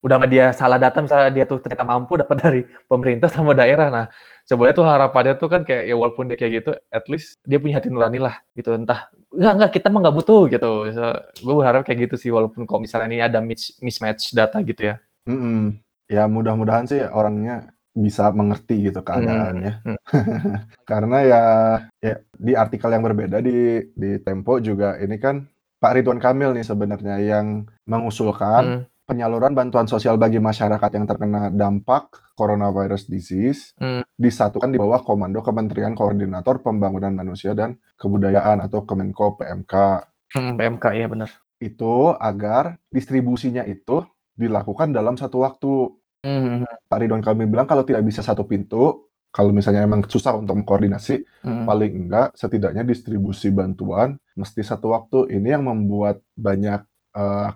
udah dia salah data, misalnya dia tuh ternyata mampu dapat dari pemerintah sama daerah. Nah, sebenarnya tuh harapannya tuh kan kayak ya walaupun dia kayak gitu, at least dia punya hati nurani lah gitu. Entah enggak enggak kita mah nggak butuh gitu. So, gue berharap kayak gitu sih, walaupun kalau misalnya ini ada mismatch data gitu ya. Mm-mm. Ya mudah-mudahan sih orangnya bisa mengerti gitu keadaannya. Mm-hmm. Karena ya, ya di artikel yang berbeda di di Tempo juga ini kan Pak Ridwan Kamil nih sebenarnya yang mengusulkan mm. penyaluran bantuan sosial bagi masyarakat yang terkena dampak coronavirus disease hmm. disatukan di bawah komando Kementerian Koordinator Pembangunan Manusia dan Kebudayaan atau Kemenko P M K. Hmm, P M K ya benar. Itu agar distribusinya itu dilakukan dalam satu waktu. Hmm. Pak Ridwan Kamil bilang kalau tidak bisa satu pintu, kalau misalnya emang susah untuk mengkoordinasi, hmm. paling enggak setidaknya distribusi bantuan mesti satu waktu. Ini yang membuat banyak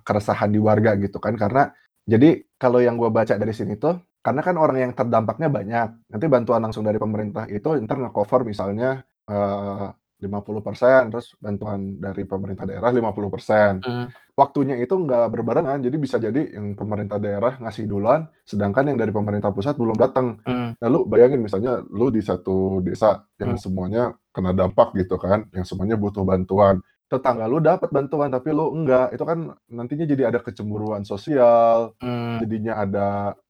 keresahan di warga gitu kan, karena jadi kalau yang gue baca dari sini tuh karena kan orang yang terdampaknya banyak, nanti bantuan langsung dari pemerintah itu ntar nge-cover misalnya uh, lima puluh persen, terus bantuan dari pemerintah daerah lima puluh persen. Mm. Waktunya itu nggak berbarengan, jadi bisa jadi yang pemerintah daerah ngasih duluan, sedangkan yang dari pemerintah pusat belum datang. Mm. Nah, lu bayangin misalnya lu di satu desa yang mm. semuanya kena dampak gitu kan, yang semuanya butuh bantuan. Tetangga lu dapat bantuan tapi lu enggak, itu kan nantinya jadi ada kecemburuan sosial, hmm. jadinya ada,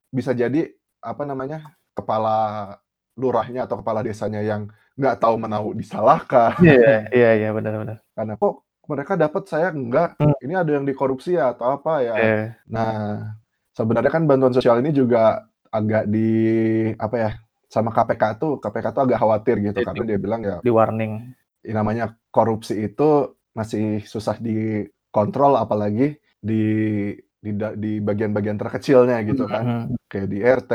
bisa jadi apa namanya kepala lurahnya atau kepala desanya yang nggak tahu menahu disalahkan. Iya iya iya benar-benar. Karena kok mereka dapat saya enggak, hmm. ini ada yang dikorupsi ya, atau apa ya. Yeah. Nah sebenarnya kan bantuan sosial ini juga agak di apa ya sama K P K tuh, K P K tuh agak khawatir gitu, jadi, karena dia bilang ya di warning. Namanya korupsi itu masih susah dikontrol, apalagi di di, di bagian-bagian terkecilnya gitu kan, kayak di R T,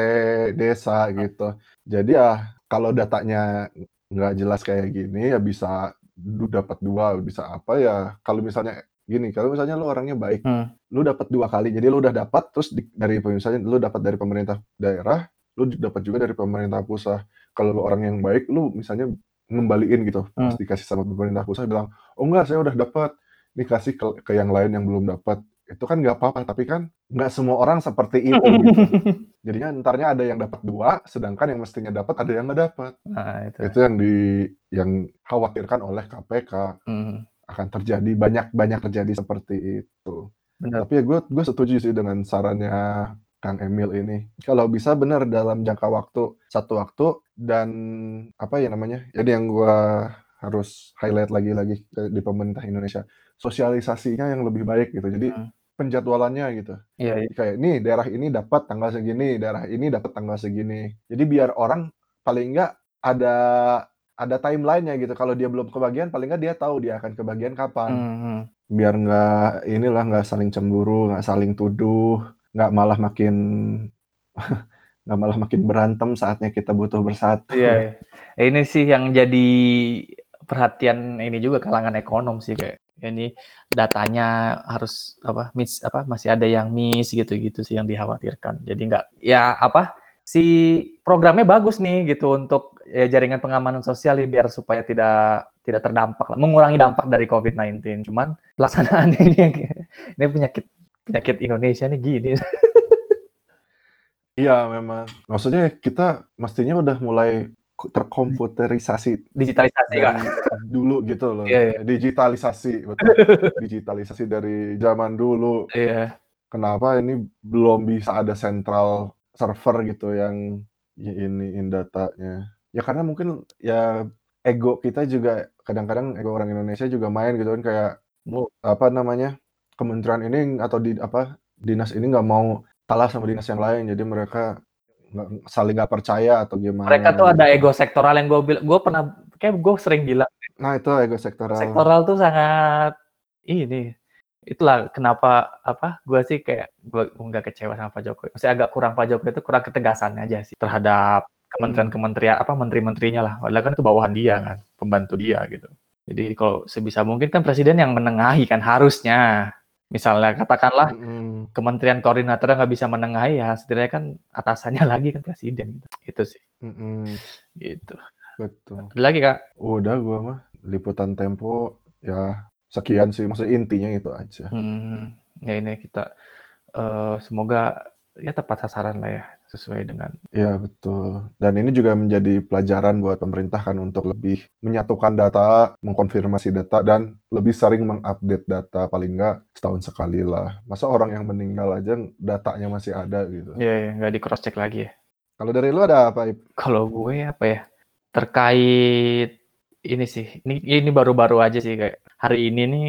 desa gitu. Jadi ya kalau datanya nggak jelas kayak gini ya bisa lu dapat dua, bisa apa ya. Kalau misalnya gini, kalau misalnya lu orangnya baik, hmm. lu dapat dua kali, jadi lu udah dapat terus di, dari misalnya lu dapat dari pemerintah daerah, lu dapat juga dari pemerintah pusat. Kalau lu orang yang baik, lu misalnya ngembaliin gitu, hmm. terus dikasih sama pemerintah pusat bilang, oh enggak saya udah dapat, dikasih ke, ke yang lain yang belum dapat, itu kan nggak apa-apa. Tapi kan nggak semua orang seperti itu. Gitu. Jadinya entarnya ada yang dapat dua, sedangkan yang mestinya dapat ada yang nggak dapat. Nah, itu. itu yang di yang khawatirkan oleh K P K hmm. akan terjadi banyak-banyak terjadi seperti itu. Benar. Tapi ya gue gue setuju sih dengan sarannya Kang Emil ini. Kalau bisa benar dalam jangka waktu satu waktu dan apa ya namanya? Jadi yang gua harus highlight lagi-lagi di pemerintah Indonesia, sosialisasinya yang lebih baik gitu. Jadi hmm. penjadwalannya gitu. Iya, iya. Kayak nih daerah ini dapat tanggal segini, daerah ini dapat tanggal segini. Jadi biar orang paling enggak ada ada timeline-nya gitu. Kalau dia belum kebagian paling enggak dia tahu dia akan kebagian kapan. Hmm. Biar enggak inilah enggak saling cemburu, enggak saling tuduh. Nggak malah makin nggak malah makin berantem saatnya kita butuh bersatu. Iya, ini sih yang jadi perhatian ini juga kalangan ekonom sih, kayak ini datanya harus apa miss apa masih ada yang miss gitu-gitu sih yang dikhawatirkan. Jadi nggak ya apa si programnya bagus nih gitu untuk ya, jaringan pengamanan sosial ya, biar supaya tidak tidak terdampak lah, mengurangi dampak dari covid sembilan belas. Cuman pelaksanaannya ini ini penyakit penyakit Indonesia nih gini. Iya memang. Maksudnya kita mestinya udah mulai terkomputerisasi, digitalisasi kan dulu gitu loh. Yeah, yeah. Digitalisasi, betul. Digitalisasi dari zaman dulu. Iya. Yeah. Kenapa ini belum bisa ada central server gitu yang iniin datanya? Ya karena mungkin ya ego kita juga kadang-kadang ego orang Indonesia juga main gitu kan, kayak oh. apa namanya? Kementerian ini atau di apa dinas ini nggak mau kalah sama dinas yang lain, jadi mereka nggak saling nggak percaya atau gimana? Mereka tuh ada ego sektoral yang gue bilang, gue pernah kayak gue sering bilang. Nah itu ego sektoral. Sektoral tuh sangat ini, itulah kenapa apa gue sih kayak gue nggak kecewa sama Pak Jokowi. Masih agak kurang Pak Jokowi itu kurang ketegasannya aja sih terhadap kementerian-kementerian apa menteri-menterinya lah. Padahal kan itu bawahan dia kan, pembantu dia gitu. Jadi kalau sebisa mungkin kan presiden yang menengahi kan harusnya. Misalnya katakanlah mm-hmm. kementerian koordinatornya nggak bisa menengahi, ya setidaknya kan atasannya lagi kan presiden. Itu sih. Mm-hmm. Gitu. Betul. Ada lagi Kak? Udah gua mah. Liputan Tempo ya sekian sih. Maksudnya intinya itu aja. Hmm. Ya ini kita uh, semoga ya tepat sasaran lah ya. Sesuai dengan... Ya, betul. Dan ini juga menjadi pelajaran buat pemerintah kan untuk lebih menyatukan data, mengkonfirmasi data, dan lebih sering mengupdate data. Paling nggak setahun sekali lah. Masa orang yang meninggal aja datanya masih ada gitu. Iya, ya, nggak di-cross-check lagi ya. Kalau dari lu ada apa, Ip? Kalau gue apa ya? Terkait ini sih. Ini, ini baru-baru aja sih. Kayak hari ini nih,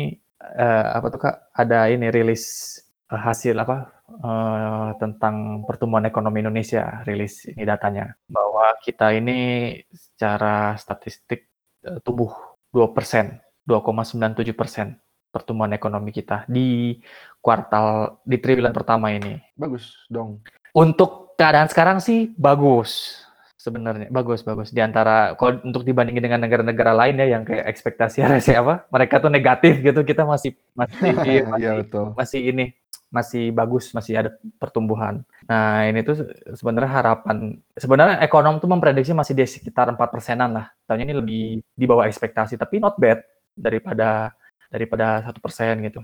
uh, apa tuh Kak? Ada ini rilis uh, hasil apa? Uh, tentang pertumbuhan ekonomi Indonesia, rilis ini datanya bahwa kita ini secara statistik uh, tumbuh dua persen, dua koma sembilan tujuh persen pertumbuhan ekonomi kita di kuartal di triwulan pertama ini. Bagus dong. Untuk keadaan sekarang sih bagus sebenarnya, bagus bagus di antara kalau untuk dibandingin dengan negara-negara lain ya yang kayak ekspektasi resi apa mereka tuh negatif gitu, kita masih masih masih, masih, masih ini masih bagus, masih ada pertumbuhan. Nah ini tuh sebenarnya harapan, sebenarnya ekonom tuh memprediksi masih di sekitar empat persenan lah. Tahunnya ini lebih di bawah ekspektasi, tapi not bad daripada daripada satu persen gitu.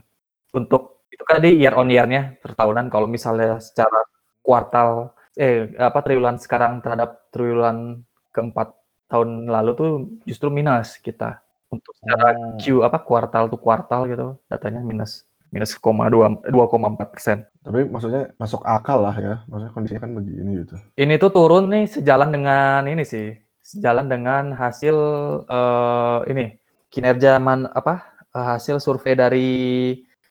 Untuk itu kan di year on year-nya pertahunan, kalau misalnya secara kuartal, eh apa triwulan sekarang terhadap triwulan keempat tahun lalu tuh justru minus kita. Untuk secara hmm. Q apa kuartal to kuartal gitu, datanya minus. Minus dua koma empat persen. Tapi maksudnya masuk akal lah ya. Maksudnya kondisinya kan begini gitu. Ini tuh turun nih sejalan dengan ini sih. Sejalan dengan hasil uh, ini. Kinerja man, apa hasil survei dari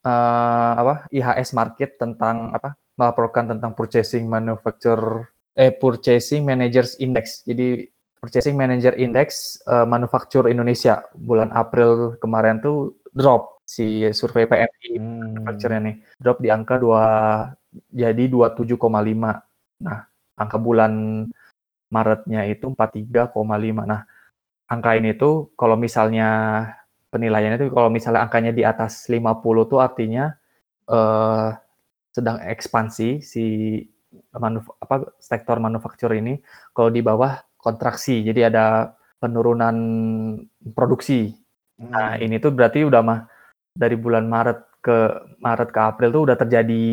uh, apa I H S Market tentang apa melaporkan tentang purchasing manufacturer eh purchasing managers index. Jadi purchasing manager index uh, manufaktur Indonesia bulan April kemarin tuh drop. Si survei P M I manufakturnya hmm. nih drop di angka dua jadi dua puluh tujuh koma lima. Nah, angka bulan Maretnya itu empat puluh tiga koma lima. Nah, angka ini tuh kalau misalnya penilaiannya itu kalau misalnya angkanya di atas lima puluh tuh artinya eh, sedang ekspansi si manuf- apa sektor manufaktur ini, kalau di bawah kontraksi. Jadi ada penurunan produksi. Hmm. Nah, ini tuh berarti udah mah dari bulan Maret ke Maret ke April tuh udah terjadi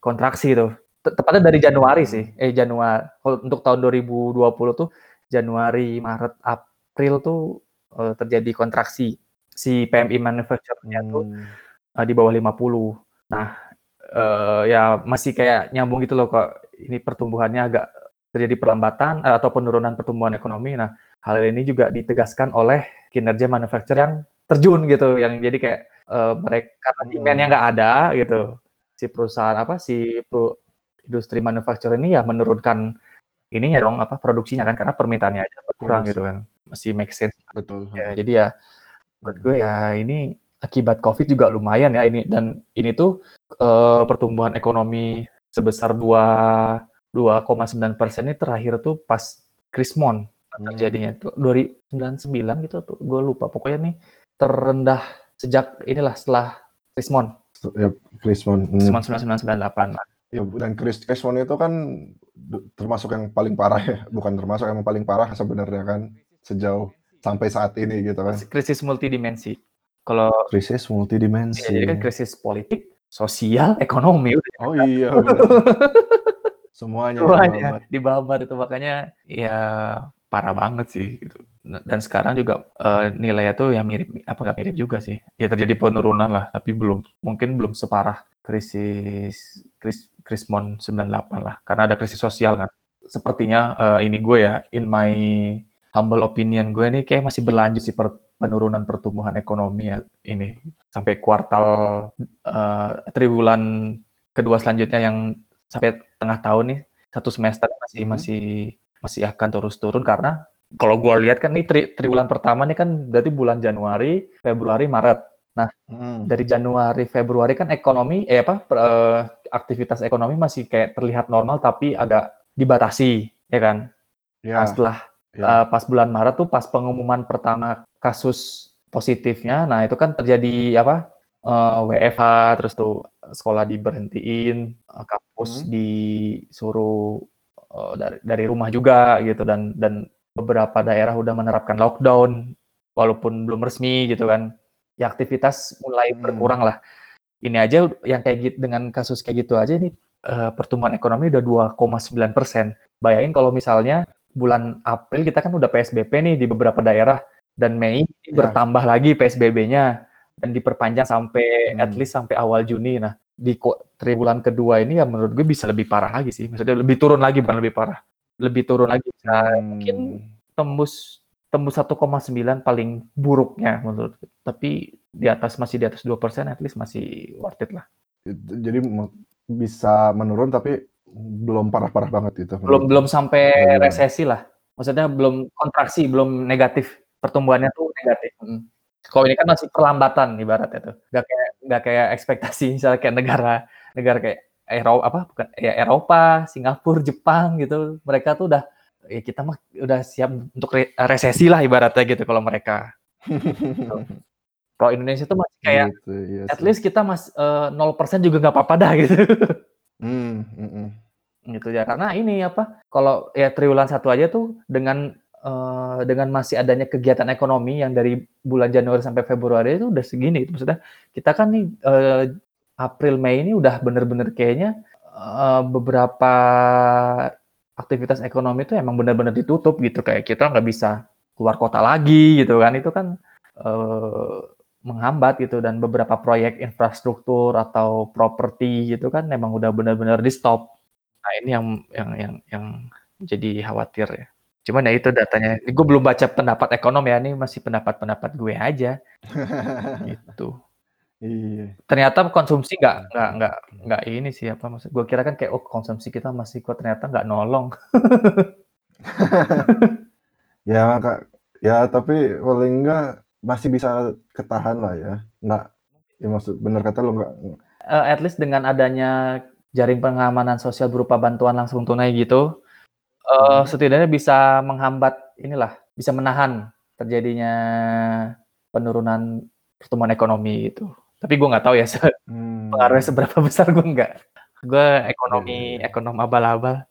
kontraksi tuh. Tepatnya dari Januari sih. Eh Januari untuk tahun dua ribu dua puluh tuh Januari, Maret, April tuh uh, terjadi kontraksi si P M I manufacturing-nya tuh uh, di bawah lima puluh. Nah, uh, ya masih kayak nyambung gitu loh kok. Ini pertumbuhannya agak terjadi perlambatan uh, atau penurunan pertumbuhan ekonomi. Nah, hal ini juga ditegaskan oleh kinerja manufaktur yang terjun gitu, yang jadi kayak Uh, mereka demand-nya nggak ada gitu, si perusahaan apa si pro, industri manufaktur ini ya menurunkan ininya dong apa produksinya kan karena permintaannya aja kurang yes. gitu kan, masih make sense. Betul. Ya, jadi ya buat gue ya ini akibat COVID juga lumayan ya ini, dan ini tuh uh, pertumbuhan ekonomi sebesar dua koma sembilan persen ini terakhir tuh pas Krismon terjadinya tuh dua ribu sembilan gitu tuh gue lupa pokoknya nih terendah sejak inilah setelah Krismon. Ya, Krismon. Krismon seribu sembilan ratus sembilan puluh delapan. Ya, dan Krismon itu kan termasuk yang paling parah ya, bukan termasuk yang paling parah sebenarnya kan sejauh sampai saat ini gitu kan. Krisis multidimensi. Kalau krisis multidimensi. Ya, jadi kan krisis politik, sosial, ekonomi. Oh iya. Semuanya. Semuanya dibabat itu makanya ya parah banget sih gitu. Dan sekarang juga uh, nilainya tuh yang mirip, apa nggak mirip juga sih. Ya terjadi penurunan lah, tapi belum mungkin belum separah krisis kris, Krismon sembilan puluh delapan lah. Karena ada krisis sosial kan. Sepertinya uh, ini gue ya, in my humble opinion gue ini kayak masih berlanjut sih per, penurunan pertumbuhan ekonomi ya, ini. Sampai kuartal uh, triwulan kedua selanjutnya yang sampai tengah tahun nih, satu semester masih hmm. masih masih akan terus turun karena kalau gue lihat kan ini tri, triwulan pertama ini kan berarti bulan Januari, Februari, Maret. Nah, hmm. dari Januari, Februari kan ekonomi, eh apa, per, eh, aktivitas ekonomi masih kayak terlihat normal tapi agak dibatasi, ya kan? Ya. Nah, setelah ya. Uh, pas bulan Maret tuh pas pengumuman pertama kasus positifnya, nah itu kan terjadi apa uh, W F H, terus tuh sekolah diberhentiin, kampus hmm. disuruh uh, dari dari rumah juga gitu, dan dan beberapa daerah udah menerapkan lockdown walaupun belum resmi gitu kan, ya aktivitas mulai hmm. berkurang lah. Ini aja yang kayak gitu, dengan kasus kayak gitu aja ini uh, pertumbuhan ekonomi udah dua koma sembilan persen. Bayangin kalau misalnya bulan April kita kan udah P S B B nih di beberapa daerah, dan Mei ya. bertambah lagi P S B B-nya dan diperpanjang sampai hmm. at least sampai awal Juni. Nah, di triwulan kedua ini ya menurut gue bisa lebih parah lagi sih. Maksudnya lebih turun lagi, bukan lebih parah. Lebih turun lagi. Nah, hmm. mungkin tembus tembus satu koma sembilan paling buruknya menurut gue. Tapi di atas, masih di atas dua persen at least masih worth it lah. Jadi bisa menurun tapi belum parah-parah banget gitu. Belum belum sampai resesi lah. Maksudnya belum kontraksi, belum negatif. Pertumbuhannya tuh negatif. Hmm. Kalau ini kan masih perlambatan ibaratnya tuh, nggak kayak nggak kayak ekspektasi misalnya kayak negara-negara kayak Eropa apa bukan ya Eropa, Singapura, Jepang gitu. Mereka tuh udah ya kita mah udah siap untuk re- resesi lah ibaratnya gitu kalau mereka. So, kalau Indonesia tuh masih kayak gitu, iya at least kita mas uh, nol persen juga nggak apa-apa dah gitu. Hmm, mm-mm. Gitu ya, karena ini apa? Kalau ya triwulan satu aja tuh dengan Uh, dengan masih adanya kegiatan ekonomi yang dari bulan Januari sampai Februari itu udah segini, maksudnya kita kan nih uh, April Mei ini udah bener-bener kayaknya uh, beberapa aktivitas ekonomi itu emang bener-bener ditutup gitu, kayak kita nggak bisa keluar kota lagi gitu kan, itu kan uh, menghambat gitu, dan beberapa proyek infrastruktur atau properti gitu kan emang udah bener-bener di stop. Nah ini yang yang yang yang jadi khawatir ya. Cuman ya itu datanya, gue belum baca pendapat ekonom ya, ini masih pendapat-pendapat gue aja. Gitu. Iya. Ternyata konsumsi nggak nggak nggak nggak ini sih apa maksud? Gue kira kan kayak oh konsumsi kita masih kuat, ternyata nggak nolong. Ya kak, ya tapi paling nggak masih bisa ketahan lah ya. Nggak, ya maksud bener kata lo nggak. Uh, at least dengan adanya jaring pengamanan sosial berupa bantuan langsung tunai gitu. Uh, setidaknya bisa menghambat inilah, bisa menahan terjadinya penurunan pertumbuhan ekonomi itu. Tapi gue nggak tahu ya se- hmm. pengaruhnya seberapa besar, gue nggak. Gue ekonomi hmm. ekonom abal-abal.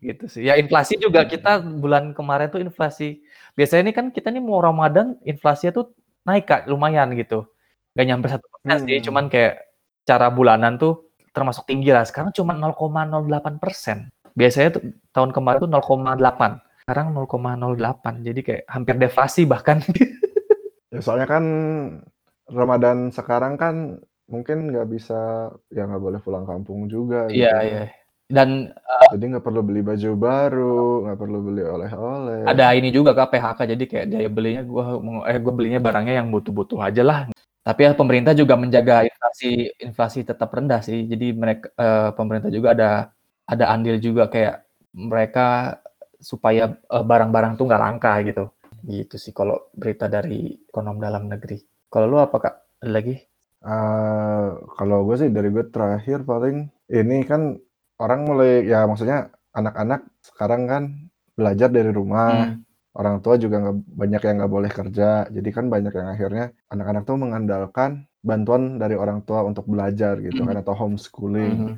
Gitu sih. Ya inflasi juga kita bulan kemarin tuh inflasi. Biasanya ini kan kita nih mau Ramadan inflasinya tuh naik kak, lumayan gitu. Gak nyampe satu persen sih, cuman kayak cara bulanan tuh termasuk tinggi lah. Sekarang cuma nol koma nol delapan persen. Biasanya tuh, tahun kemarin tuh nol koma delapan. Sekarang nol koma nol delapan. Jadi kayak hampir deflasi bahkan. Ya, soalnya kan Ramadan sekarang kan mungkin nggak bisa, ya nggak boleh pulang kampung juga. Iya, gitu. Iya. Dan uh, jadi nggak perlu beli baju baru, nggak perlu beli oleh-oleh. Ada ini juga kak P H K. Jadi kayak daya belinya gue, eh gue belinya barangnya yang butuh-butuh aja lah. Tapi ya pemerintah juga menjaga inflasi inflasi tetap rendah sih. Jadi mereka eh, pemerintah juga ada ada andil juga kayak mereka supaya eh, barang-barang tuh nggak langka gitu. Gitu sih kalau berita dari ekonom dalam negeri. Kalau lu apa kak? Ada lagi? Uh, kalau gue sih dari gue terakhir paling ini kan orang mulai ya maksudnya anak-anak sekarang kan belajar dari rumah. Hmm. Orang tua juga gak, banyak yang nggak boleh kerja, jadi kan banyak yang akhirnya anak-anak tuh mengandalkan bantuan dari orang tua untuk belajar gitu kan, atau homeschooling. Mm-hmm.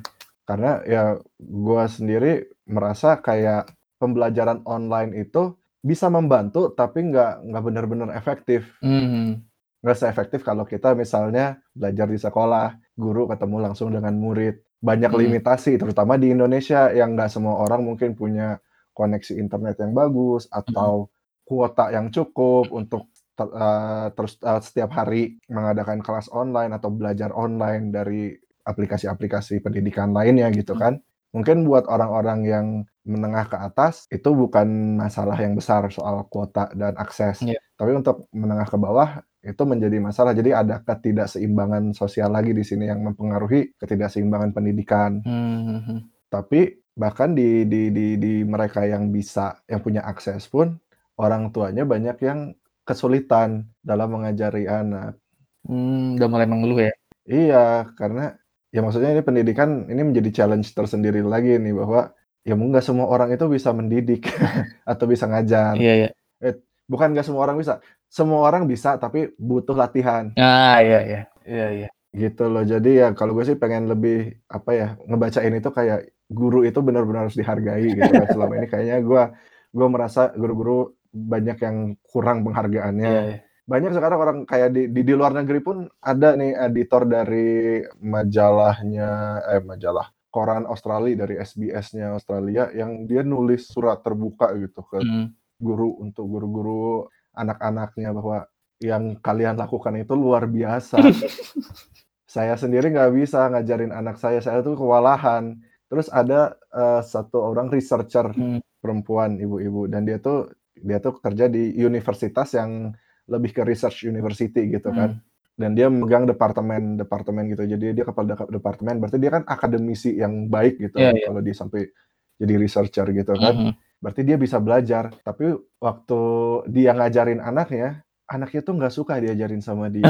Karena ya gue sendiri merasa kayak pembelajaran online itu bisa membantu, tapi nggak nggak benar-benar efektif, mm-hmm. nggak seefektif kalau kita misalnya belajar di sekolah, guru ketemu langsung dengan murid, banyak mm-hmm. limitasi, terutama di Indonesia yang nggak semua orang mungkin punya koneksi internet yang bagus atau kuota yang cukup untuk ter- uh, terus uh, setiap hari mengadakan kelas online atau belajar online dari aplikasi-aplikasi pendidikan lainnya gitu kan. Mungkin buat orang-orang yang menengah ke atas itu bukan masalah yang besar soal kuota dan akses. Yeah. Tapi untuk menengah ke bawah itu menjadi masalah. Jadi ada ketidakseimbangan sosial lagi di sini yang mempengaruhi ketidakseimbangan pendidikan. Mm-hmm. Tapi bahkan di, di di di mereka yang bisa, yang punya akses pun orang tuanya banyak yang kesulitan dalam mengajari anak. Hmm, udah mulai mengeluh ya? Iya, karena ya maksudnya ini pendidikan ini menjadi challenge tersendiri lagi nih, bahwa ya nggak semua orang itu bisa mendidik atau bisa ngajar. Iya, iya. Bukan nggak semua orang bisa. Semua orang bisa, tapi butuh latihan. Ah, iya, iya. Iya, iya. Gitu loh. Jadi ya kalau gue sih pengen lebih, apa ya, ngebacain itu kayak guru itu benar-benar harus dihargai gitu. Selama ini kayaknya gue gue merasa guru-guru banyak yang kurang penghargaannya. Iya, iya. Banyak sekarang orang kayak di, di di luar negeri pun ada nih editor dari majalahnya, eh majalah. koran Australia, dari S B S-nya Australia, yang dia nulis surat terbuka gitu ke mm. guru, untuk guru-guru anak-anaknya, bahwa yang kalian lakukan itu luar biasa. Saya sendiri nggak bisa ngajarin anak saya, saya tuh kewalahan. Terus ada uh, satu orang researcher mm. perempuan, ibu-ibu, dan dia tuh dia tuh kerja di universitas yang lebih ke research university gitu mm. kan. Dan dia memegang departemen-departemen gitu, jadi dia kepala departemen, berarti dia kan akademisi yang baik gitu, yeah, kan? Yeah. Kalau dia sampai jadi researcher gitu kan, mm-hmm. berarti dia bisa belajar. Tapi waktu dia ngajarin anaknya, anaknya tuh nggak suka diajarin sama dia.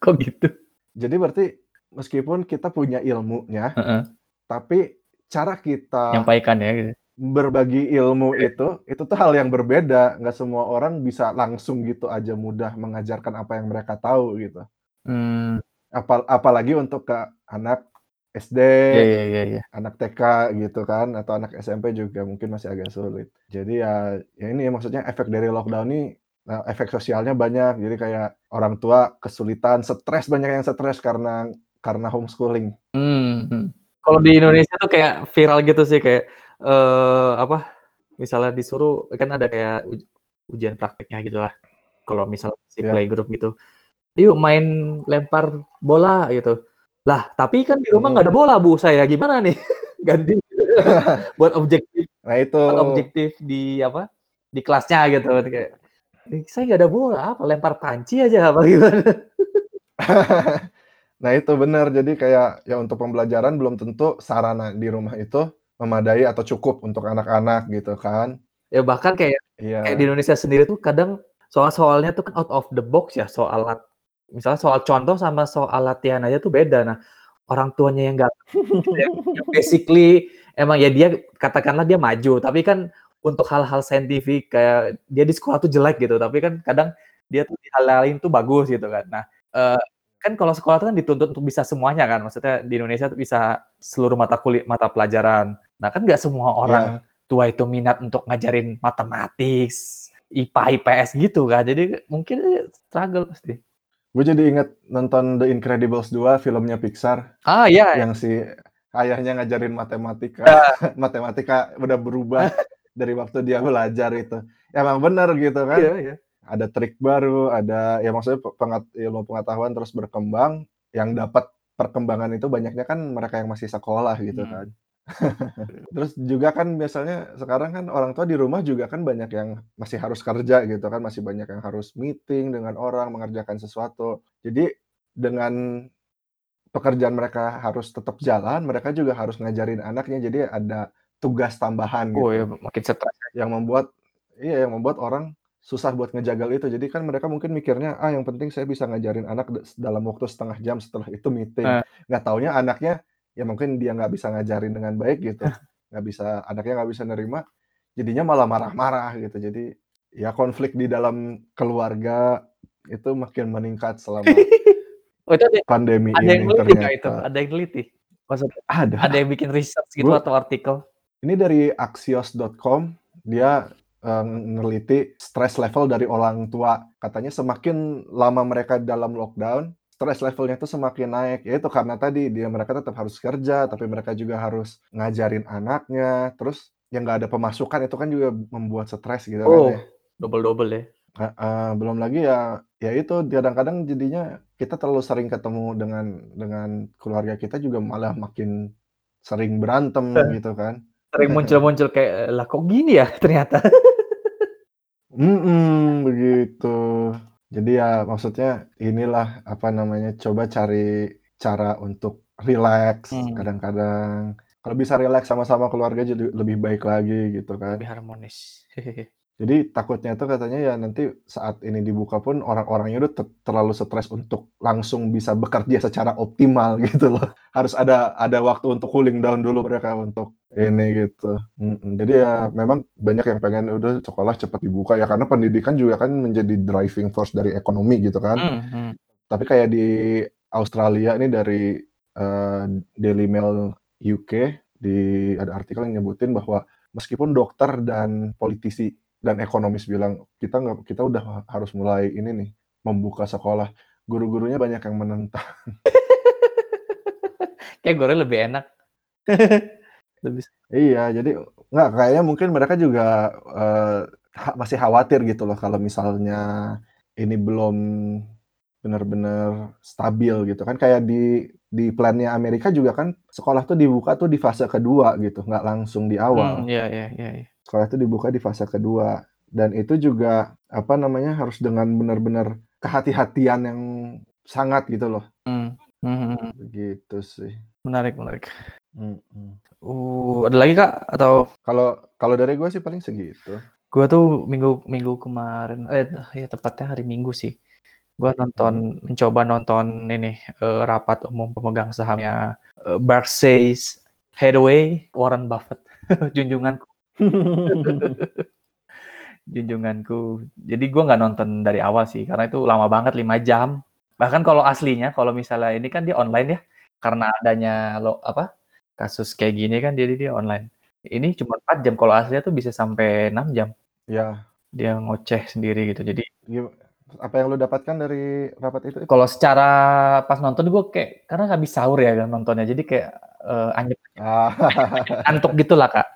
Kok gitu? Jadi berarti meskipun kita punya ilmunya, uh-uh. tapi cara kita nyampaikan ya gitu. Berbagi ilmu itu, itu tuh hal yang berbeda. Nggak semua orang bisa langsung gitu aja mudah mengajarkan apa yang mereka tahu gitu. Hmm. Apal- apalagi untuk ke anak S D, yeah, yeah, yeah, yeah. anak T K gitu kan, atau anak S M P juga mungkin masih agak sulit. Jadi ya, ya ini maksudnya efek dari lockdown ini, efek sosialnya banyak. Jadi kayak orang tua kesulitan, stres, banyak yang stres karena karena homeschooling. Hmm. Kalau di Indonesia tuh kayak viral gitu sih, kayak Uh, apa misalnya disuruh, kan ada kayak uj- ujian prakteknya gitu lah, kalau misalnya si yeah. playgroup gitu, yuk main lempar bola gitu lah, tapi kan di rumah nggak mm. ada bola bu, saya gimana nih ganti buat objektif, nah itu buat objektif di apa di kelasnya gitu, kayak saya nggak ada bola, apa lempar panci aja apa gimana. Nah itu benar, jadi kayak ya untuk pembelajaran belum tentu sarana di rumah itu memadai atau cukup untuk anak-anak gitu kan. Ya bahkan kayak, yeah. kayak di Indonesia sendiri tuh kadang soal-soalnya tuh kan out of the box ya, soal lat- misalnya soal contoh sama soal latihan aja tuh beda. Nah orang tuanya yang gak basically emang ya dia katakanlah dia maju, tapi kan untuk hal-hal saintifik kayak dia di sekolah tuh jelek gitu, tapi kan kadang dia tuh di hal lain tuh bagus gitu kan. Nah uh, kan kalau sekolah itu kan dituntut untuk bisa semuanya kan, maksudnya di Indonesia tuh bisa seluruh mata kuliah, mata pelajaran. Nah kan nggak semua orang yeah. tua itu minat untuk ngajarin matematik, I P A, I P S gitu kan, jadi mungkin struggle pasti. Gue jadi ingat nonton The Incredibles dua, filmnya Pixar. Ah iya. Yeah. Yang si ayahnya ngajarin matematika, uh. matematika udah berubah dari waktu dia belajar itu. Emang benar gitu kan. Iya yeah, iya. Yeah. Ada trik baru, ada ya maksudnya pengat, ilmu pengetahuan terus berkembang, yang dapat perkembangan itu banyaknya kan mereka yang masih sekolah gitu hmm. kan. Terus juga kan biasanya sekarang kan orang tua di rumah juga kan banyak yang masih harus kerja gitu kan, masih banyak yang harus meeting dengan orang, mengerjakan sesuatu. Jadi dengan pekerjaan mereka harus tetap jalan, mereka juga harus ngajarin anaknya, jadi ada tugas tambahan gitu. Oh ya, makin stres. Yang membuat iya yang membuat orang susah buat ngejagal itu. Jadi kan mereka mungkin mikirnya, ah yang penting saya bisa ngajarin anak dalam waktu setengah jam, setelah itu meeting. Uh. Nggak taunya anaknya, ya mungkin dia nggak bisa ngajarin dengan baik gitu. Nggak bisa, anaknya nggak bisa nerima. Jadinya malah marah-marah gitu. Jadi ya konflik di dalam keluarga itu makin meningkat selama oh, itu ada, pandemi ada ini. Ada yang teliti nggak itu? Ada yang teliti? Maksudnya, ada. Ada yang bikin riset gitu Bu, atau artikel? Ini dari axios dot com. Dia meneliti stress level dari orang tua. Katanya semakin lama mereka dalam lockdown, stress levelnya itu semakin naik. Ya itu karena tadi dia mereka tetap harus kerja, tapi mereka juga harus ngajarin anaknya. Terus yang nggak ada pemasukan itu kan juga membuat stres gitu oh, kan ya. Double-double ya. Uh, uh, belum lagi ya, ya itu kadang-kadang jadinya kita terlalu sering ketemu dengan dengan keluarga kita juga malah makin sering berantem gitu kan. Sering muncul-muncul kayak, lah kok gini ya ternyata. Mm-mm, begitu. Jadi ya maksudnya inilah apa namanya, coba cari cara untuk relax hmm. kadang-kadang. Kalau bisa relax sama-sama keluarga jadi lebih baik lagi gitu kan. Lebih harmonis. Jadi takutnya tuh katanya ya nanti saat ini dibuka pun orang-orangnya udah ter- terlalu stres untuk langsung bisa bekerja secara optimal gitu loh. Harus ada ada waktu untuk cooling down dulu mereka untuk ini gitu. Mm-mm. Jadi ya memang banyak yang pengen udah sekolah cepat dibuka ya karena pendidikan juga kan menjadi driving force dari ekonomi gitu kan. Mm-hmm. Tapi kayak di Australia ini dari uh, Daily Mail U K di ada artikel yang nyebutin bahwa meskipun dokter dan politisi dan ekonomis bilang kita nggak kita udah harus mulai ini nih membuka sekolah, guru-gurunya banyak yang menentang. Kayak guru lebih enak. lebih. Iya, jadi nggak kayaknya mungkin mereka juga uh, ha- masih khawatir gitu loh kalau misalnya ini belum benar-benar stabil gitu kan, kayak di di plannya Amerika juga kan sekolah tuh dibuka tuh di fase kedua gitu, nggak langsung di awal. Iya iya iya. Sekolah itu dibuka di fase kedua dan itu juga apa namanya harus dengan benar-benar kehati-hatian yang sangat gitu loh. Mm. Mm-hmm. Begitu sih. Menarik menarik. Mm-hmm. Uh, ada lagi Kak atau? Kalau kalau dari gue sih paling segitu. Gue tuh minggu minggu kemarin eh ya tepatnya hari Minggu sih. Gue nonton mm. mencoba nonton ini eh, rapat umum pemegang sahamnya eh, Berkshire Hathaway Warren Buffett junjungan. Junjunganku. Jadi gue nggak nonton dari awal sih karena itu lama banget lima jam. Bahkan kalau aslinya kalau misalnya ini kan dia online ya karena adanya lo apa kasus kayak gini kan jadi dia online. Ini cuma empat jam, kalau aslinya tuh bisa sampai enam jam. Ya. Dia ngoceh sendiri gitu. Jadi apa yang lo dapatkan dari rapat itu? Kalau secara pas nonton gue kayak karena habis sahur ya kan nontonnya. Jadi kayak uh, anjep antuk gitulah Kak.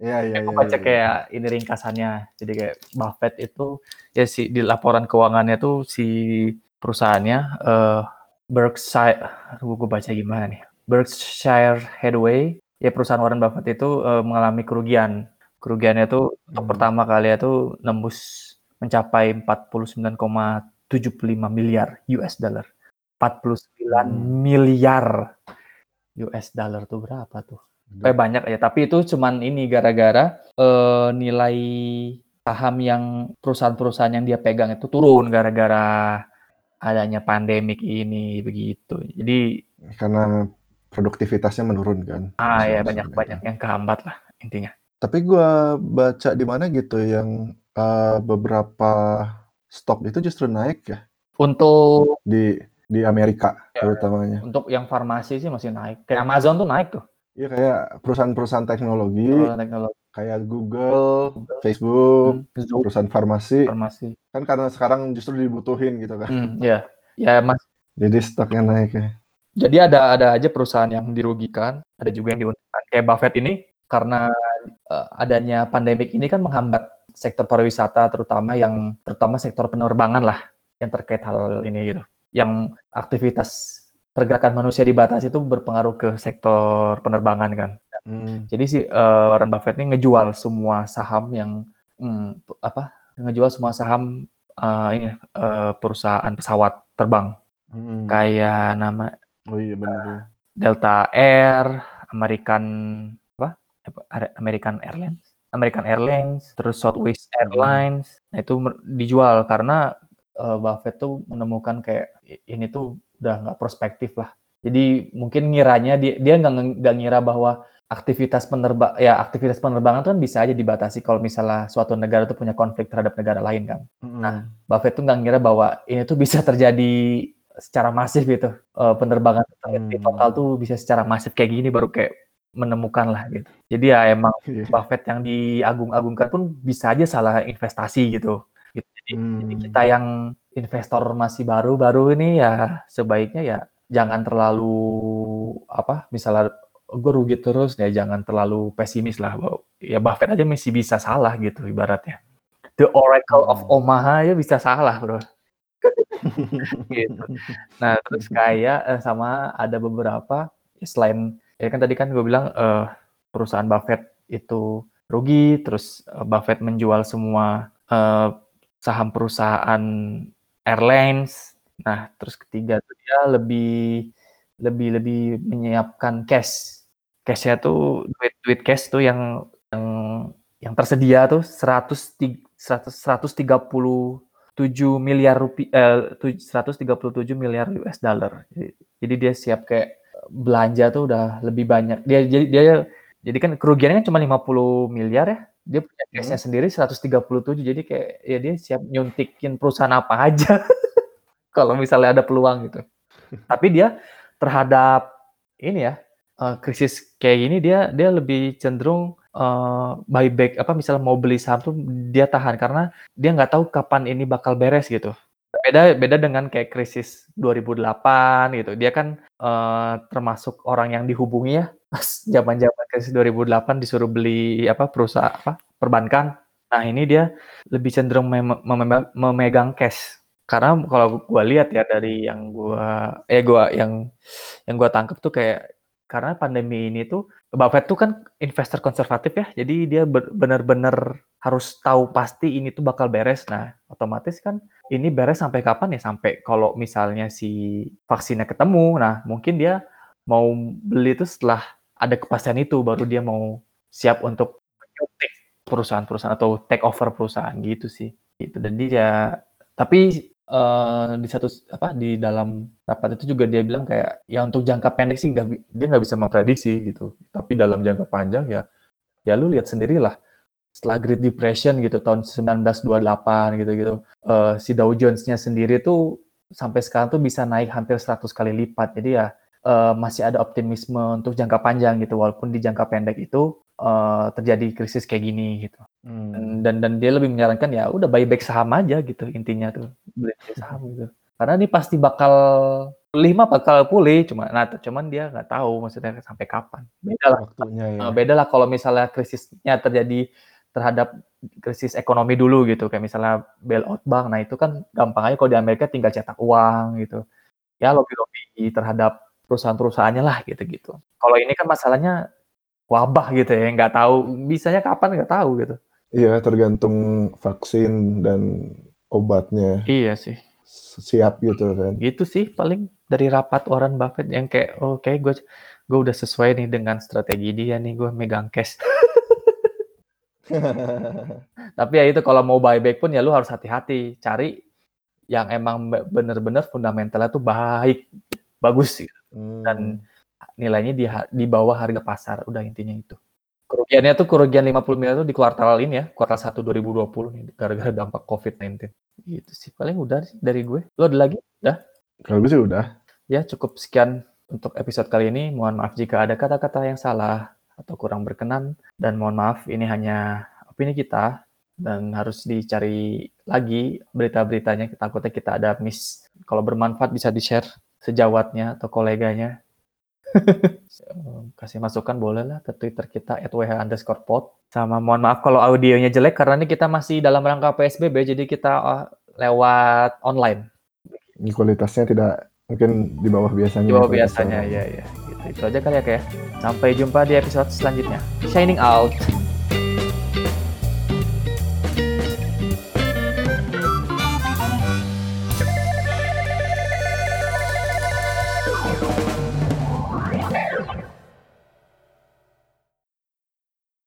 Ya, ya, aku ya, baca ya, kayak ya. Ini ringkasannya. Jadi kayak Buffett itu ya si di laporan keuangannya tuh si perusahaannya uh, Berkshire, gue baca gimana nih? Berkshire Hathaway ya perusahaan Warren Buffett itu uh, mengalami kerugian. Kerugiannya tuh untuk hmm. pertama kali itu nembus mencapai empat puluh sembilan koma tujuh lima miliar U S dollar. empat puluh sembilan miliar U S dollar tuh berapa tuh? Eh, banyak ya, tapi itu cuman ini gara-gara eh, nilai saham yang perusahaan-perusahaan yang dia pegang itu turun gara-gara adanya pandemik ini begitu. Jadi karena produktivitasnya menurun kan. Ah ya banyak-banyak yang kehambat lah intinya. Tapi gua baca di mana gitu yang uh, beberapa stok itu justru naik ya. Untuk di di Amerika ya, terutamanya. Untuk yang farmasi sih masih naik. Kayak Amazon tuh naik tuh. Iya kayak perusahaan-perusahaan teknologi, oh, teknologi. Kayak Google, Google. Facebook, hmm. perusahaan farmasi. farmasi. Kan karena sekarang justru dibutuhin gitu kan. Hmm, ya, ya mas. Jadi stoknya naik ya. Jadi ada ada aja perusahaan yang dirugikan, ada juga yang diuntungkan. Kayak Buffett ini karena uh, adanya pandemik ini kan menghambat sektor pariwisata, terutama yang terutama sektor penerbangan lah yang terkait hal ini gitu. Yang aktivitas pergerakan manusia dibatasi itu berpengaruh ke sektor penerbangan kan. Hmm. Jadi si uh, Warren Buffett ini ngejual semua saham yang hmm, apa? Ngejual semua saham uh, ini uh, perusahaan pesawat terbang. Hmm. Kayak nama oh iya benar uh, Delta Air, American apa? American Airlines, American Airlines, terus Southwest Airlines. Hmm. Nah itu dijual karena uh, Buffett tuh menemukan kayak ini tuh udah nggak prospektif lah. Jadi mungkin ngiranya dia dia nggak nggak ngira bahwa aktivitas penerbang ya aktivitas penerbangan tuh kan bisa aja dibatasi kalau misalnya suatu negara tuh punya konflik terhadap negara lain kan. Mm-hmm. Nah Buffett tuh nggak ngira bahwa ini tuh bisa terjadi secara masif gitu uh, penerbangan mm-hmm. total tuh bisa secara masif kayak gini baru kayak menemukan lah gitu. Jadi ya emang yeah. Buffett yang diagung-agungkan pun bisa aja salah investasi gitu. gitu. Jadi, mm-hmm. jadi kita yang investor masih baru-baru ini ya sebaiknya ya jangan terlalu apa misalnya gue rugi terus ya jangan terlalu pesimis lah ya Buffett aja masih bisa salah gitu ibaratnya the Oracle of Omaha ya bisa salah bro gitu. Nah terus kayak sama ada beberapa selain ya kan tadi kan gue bilang uh, perusahaan Buffett itu rugi terus uh, Buffett menjual semua uh, saham perusahaan airlines. Nah, terus ketiga tuh dia lebih lebih lebih menyiapkan cash. Cashnya tuh duit duit cash tuh yang yang yang yang tersedia tuh seratus tiga puluh tujuh miliar rupiah, seratus tiga puluh tujuh miliar U S dollar. Jadi, jadi dia siap kayak belanja tuh udah lebih banyak. Dia jadi dia jadi kan kerugiannya kan cuma lima puluh miliar ya. Dia punya cashnya hmm. sendiri seratus tiga puluh tujuh. Jadi kayak ya dia siap nyuntikin perusahaan apa aja kalau misalnya ada peluang gitu. Tapi dia terhadap ini ya uh, krisis kayak gini dia dia lebih cenderung Uh, buyback apa misalnya mau beli saham tuh dia tahan karena dia nggak tahu kapan ini bakal beres gitu. Beda beda dengan kayak krisis dua ribu delapan gitu. Dia kan uh, termasuk orang yang dihubungi ya zaman-zaman krisis dua ribu delapan disuruh beli apa perusahaan apa perbankan. Nah, ini dia lebih cenderung mem- mem- memegang cash. Karena kalau gua lihat ya dari yang gua eh gua yang yang gua tangkap tuh kayak karena pandemi ini tuh Buffett tuh kan investor konservatif ya, jadi dia benar-benar harus tahu pasti ini tuh bakal beres. Nah, otomatis kan ini beres sampai kapan ya? Sampai kalau misalnya si vaksinnya ketemu, nah mungkin dia mau beli itu setelah ada kepastian itu, baru dia mau siap untuk menyuntik perusahaan-perusahaan atau take over perusahaan gitu sih. Itu dan dia, tapi Uh, di satu apa di dalam rapat itu juga dia bilang kayak ya untuk jangka pendek sih gak, dia nggak bisa memprediksi gitu, tapi dalam jangka panjang ya ya lu lihat sendirilah setelah Great Depression gitu tahun seribu sembilan ratus dua puluh delapan gitu gitu uh, si Dow Jones-nya sendiri tuh sampai sekarang tuh bisa naik hampir seratus kali lipat. Jadi ya uh, masih ada optimisme untuk jangka panjang gitu walaupun di jangka pendek itu uh, terjadi krisis kayak gini gitu. Hmm. Dan dan dia lebih menyarankan ya udah buyback saham aja gitu intinya tuh beli saham gitu karena ini pasti bakal lima bakal pulih cuma nah cuman dia nggak tahu maksudnya sampai kapan. Bedalah waktunya ya. Bedalah kalau misalnya krisisnya terjadi terhadap krisis ekonomi dulu gitu kayak misalnya bailout bank, nah itu kan gampang aja kalau di Amerika tinggal cetak uang gitu ya lobby-lobby terhadap perusahaan-perusahaannya lah gitu-gitu. Kalau ini kan masalahnya wabah gitu ya nggak tahu bisanya kapan nggak tahu gitu. Iya, tergantung vaksin dan obatnya. Iya sih. Siap gitu kan. Gitu sih paling dari rapat Warren Buffett yang kayak oke okay, gue gue udah sesuai nih dengan strategi dia nih gue megang cash. Tapi ya itu kalau mau buyback pun ya lu harus hati-hati cari yang emang bener-bener fundamentalnya tuh baik bagus gitu. Hmm. Dan nilainya di di bawah harga pasar udah intinya itu. Kerugiannya tuh kerugian lima puluh miliar tuh di kuartal ini ya, kuartal satu dua ribu dua puluh nih gara-gara dampak covid sembilan belas. Gitu sih paling udah sih dari gue. Lu ada lagi? Udah? Kalau gue sih udah. Ya, cukup sekian untuk episode kali ini. Mohon maaf jika ada kata-kata yang salah atau kurang berkenan dan mohon maaf ini hanya opini kita dan harus dicari lagi berita-beritanya. Takutnya kita ada miss. Kalau bermanfaat bisa di-share sejawatnya atau koleganya. Kasih masukan boleh lah ke Twitter kita at w h underscore pod. Sama mohon maaf kalau audionya jelek karena ini kita masih dalam rangka P S B B jadi kita lewat online. Ini kualitasnya tidak mungkin di bawah biasanya. Di bawah biasanya ya ya. Gitu. Itu aja kali ya kayak. Sampai jumpa di episode selanjutnya. Shining out.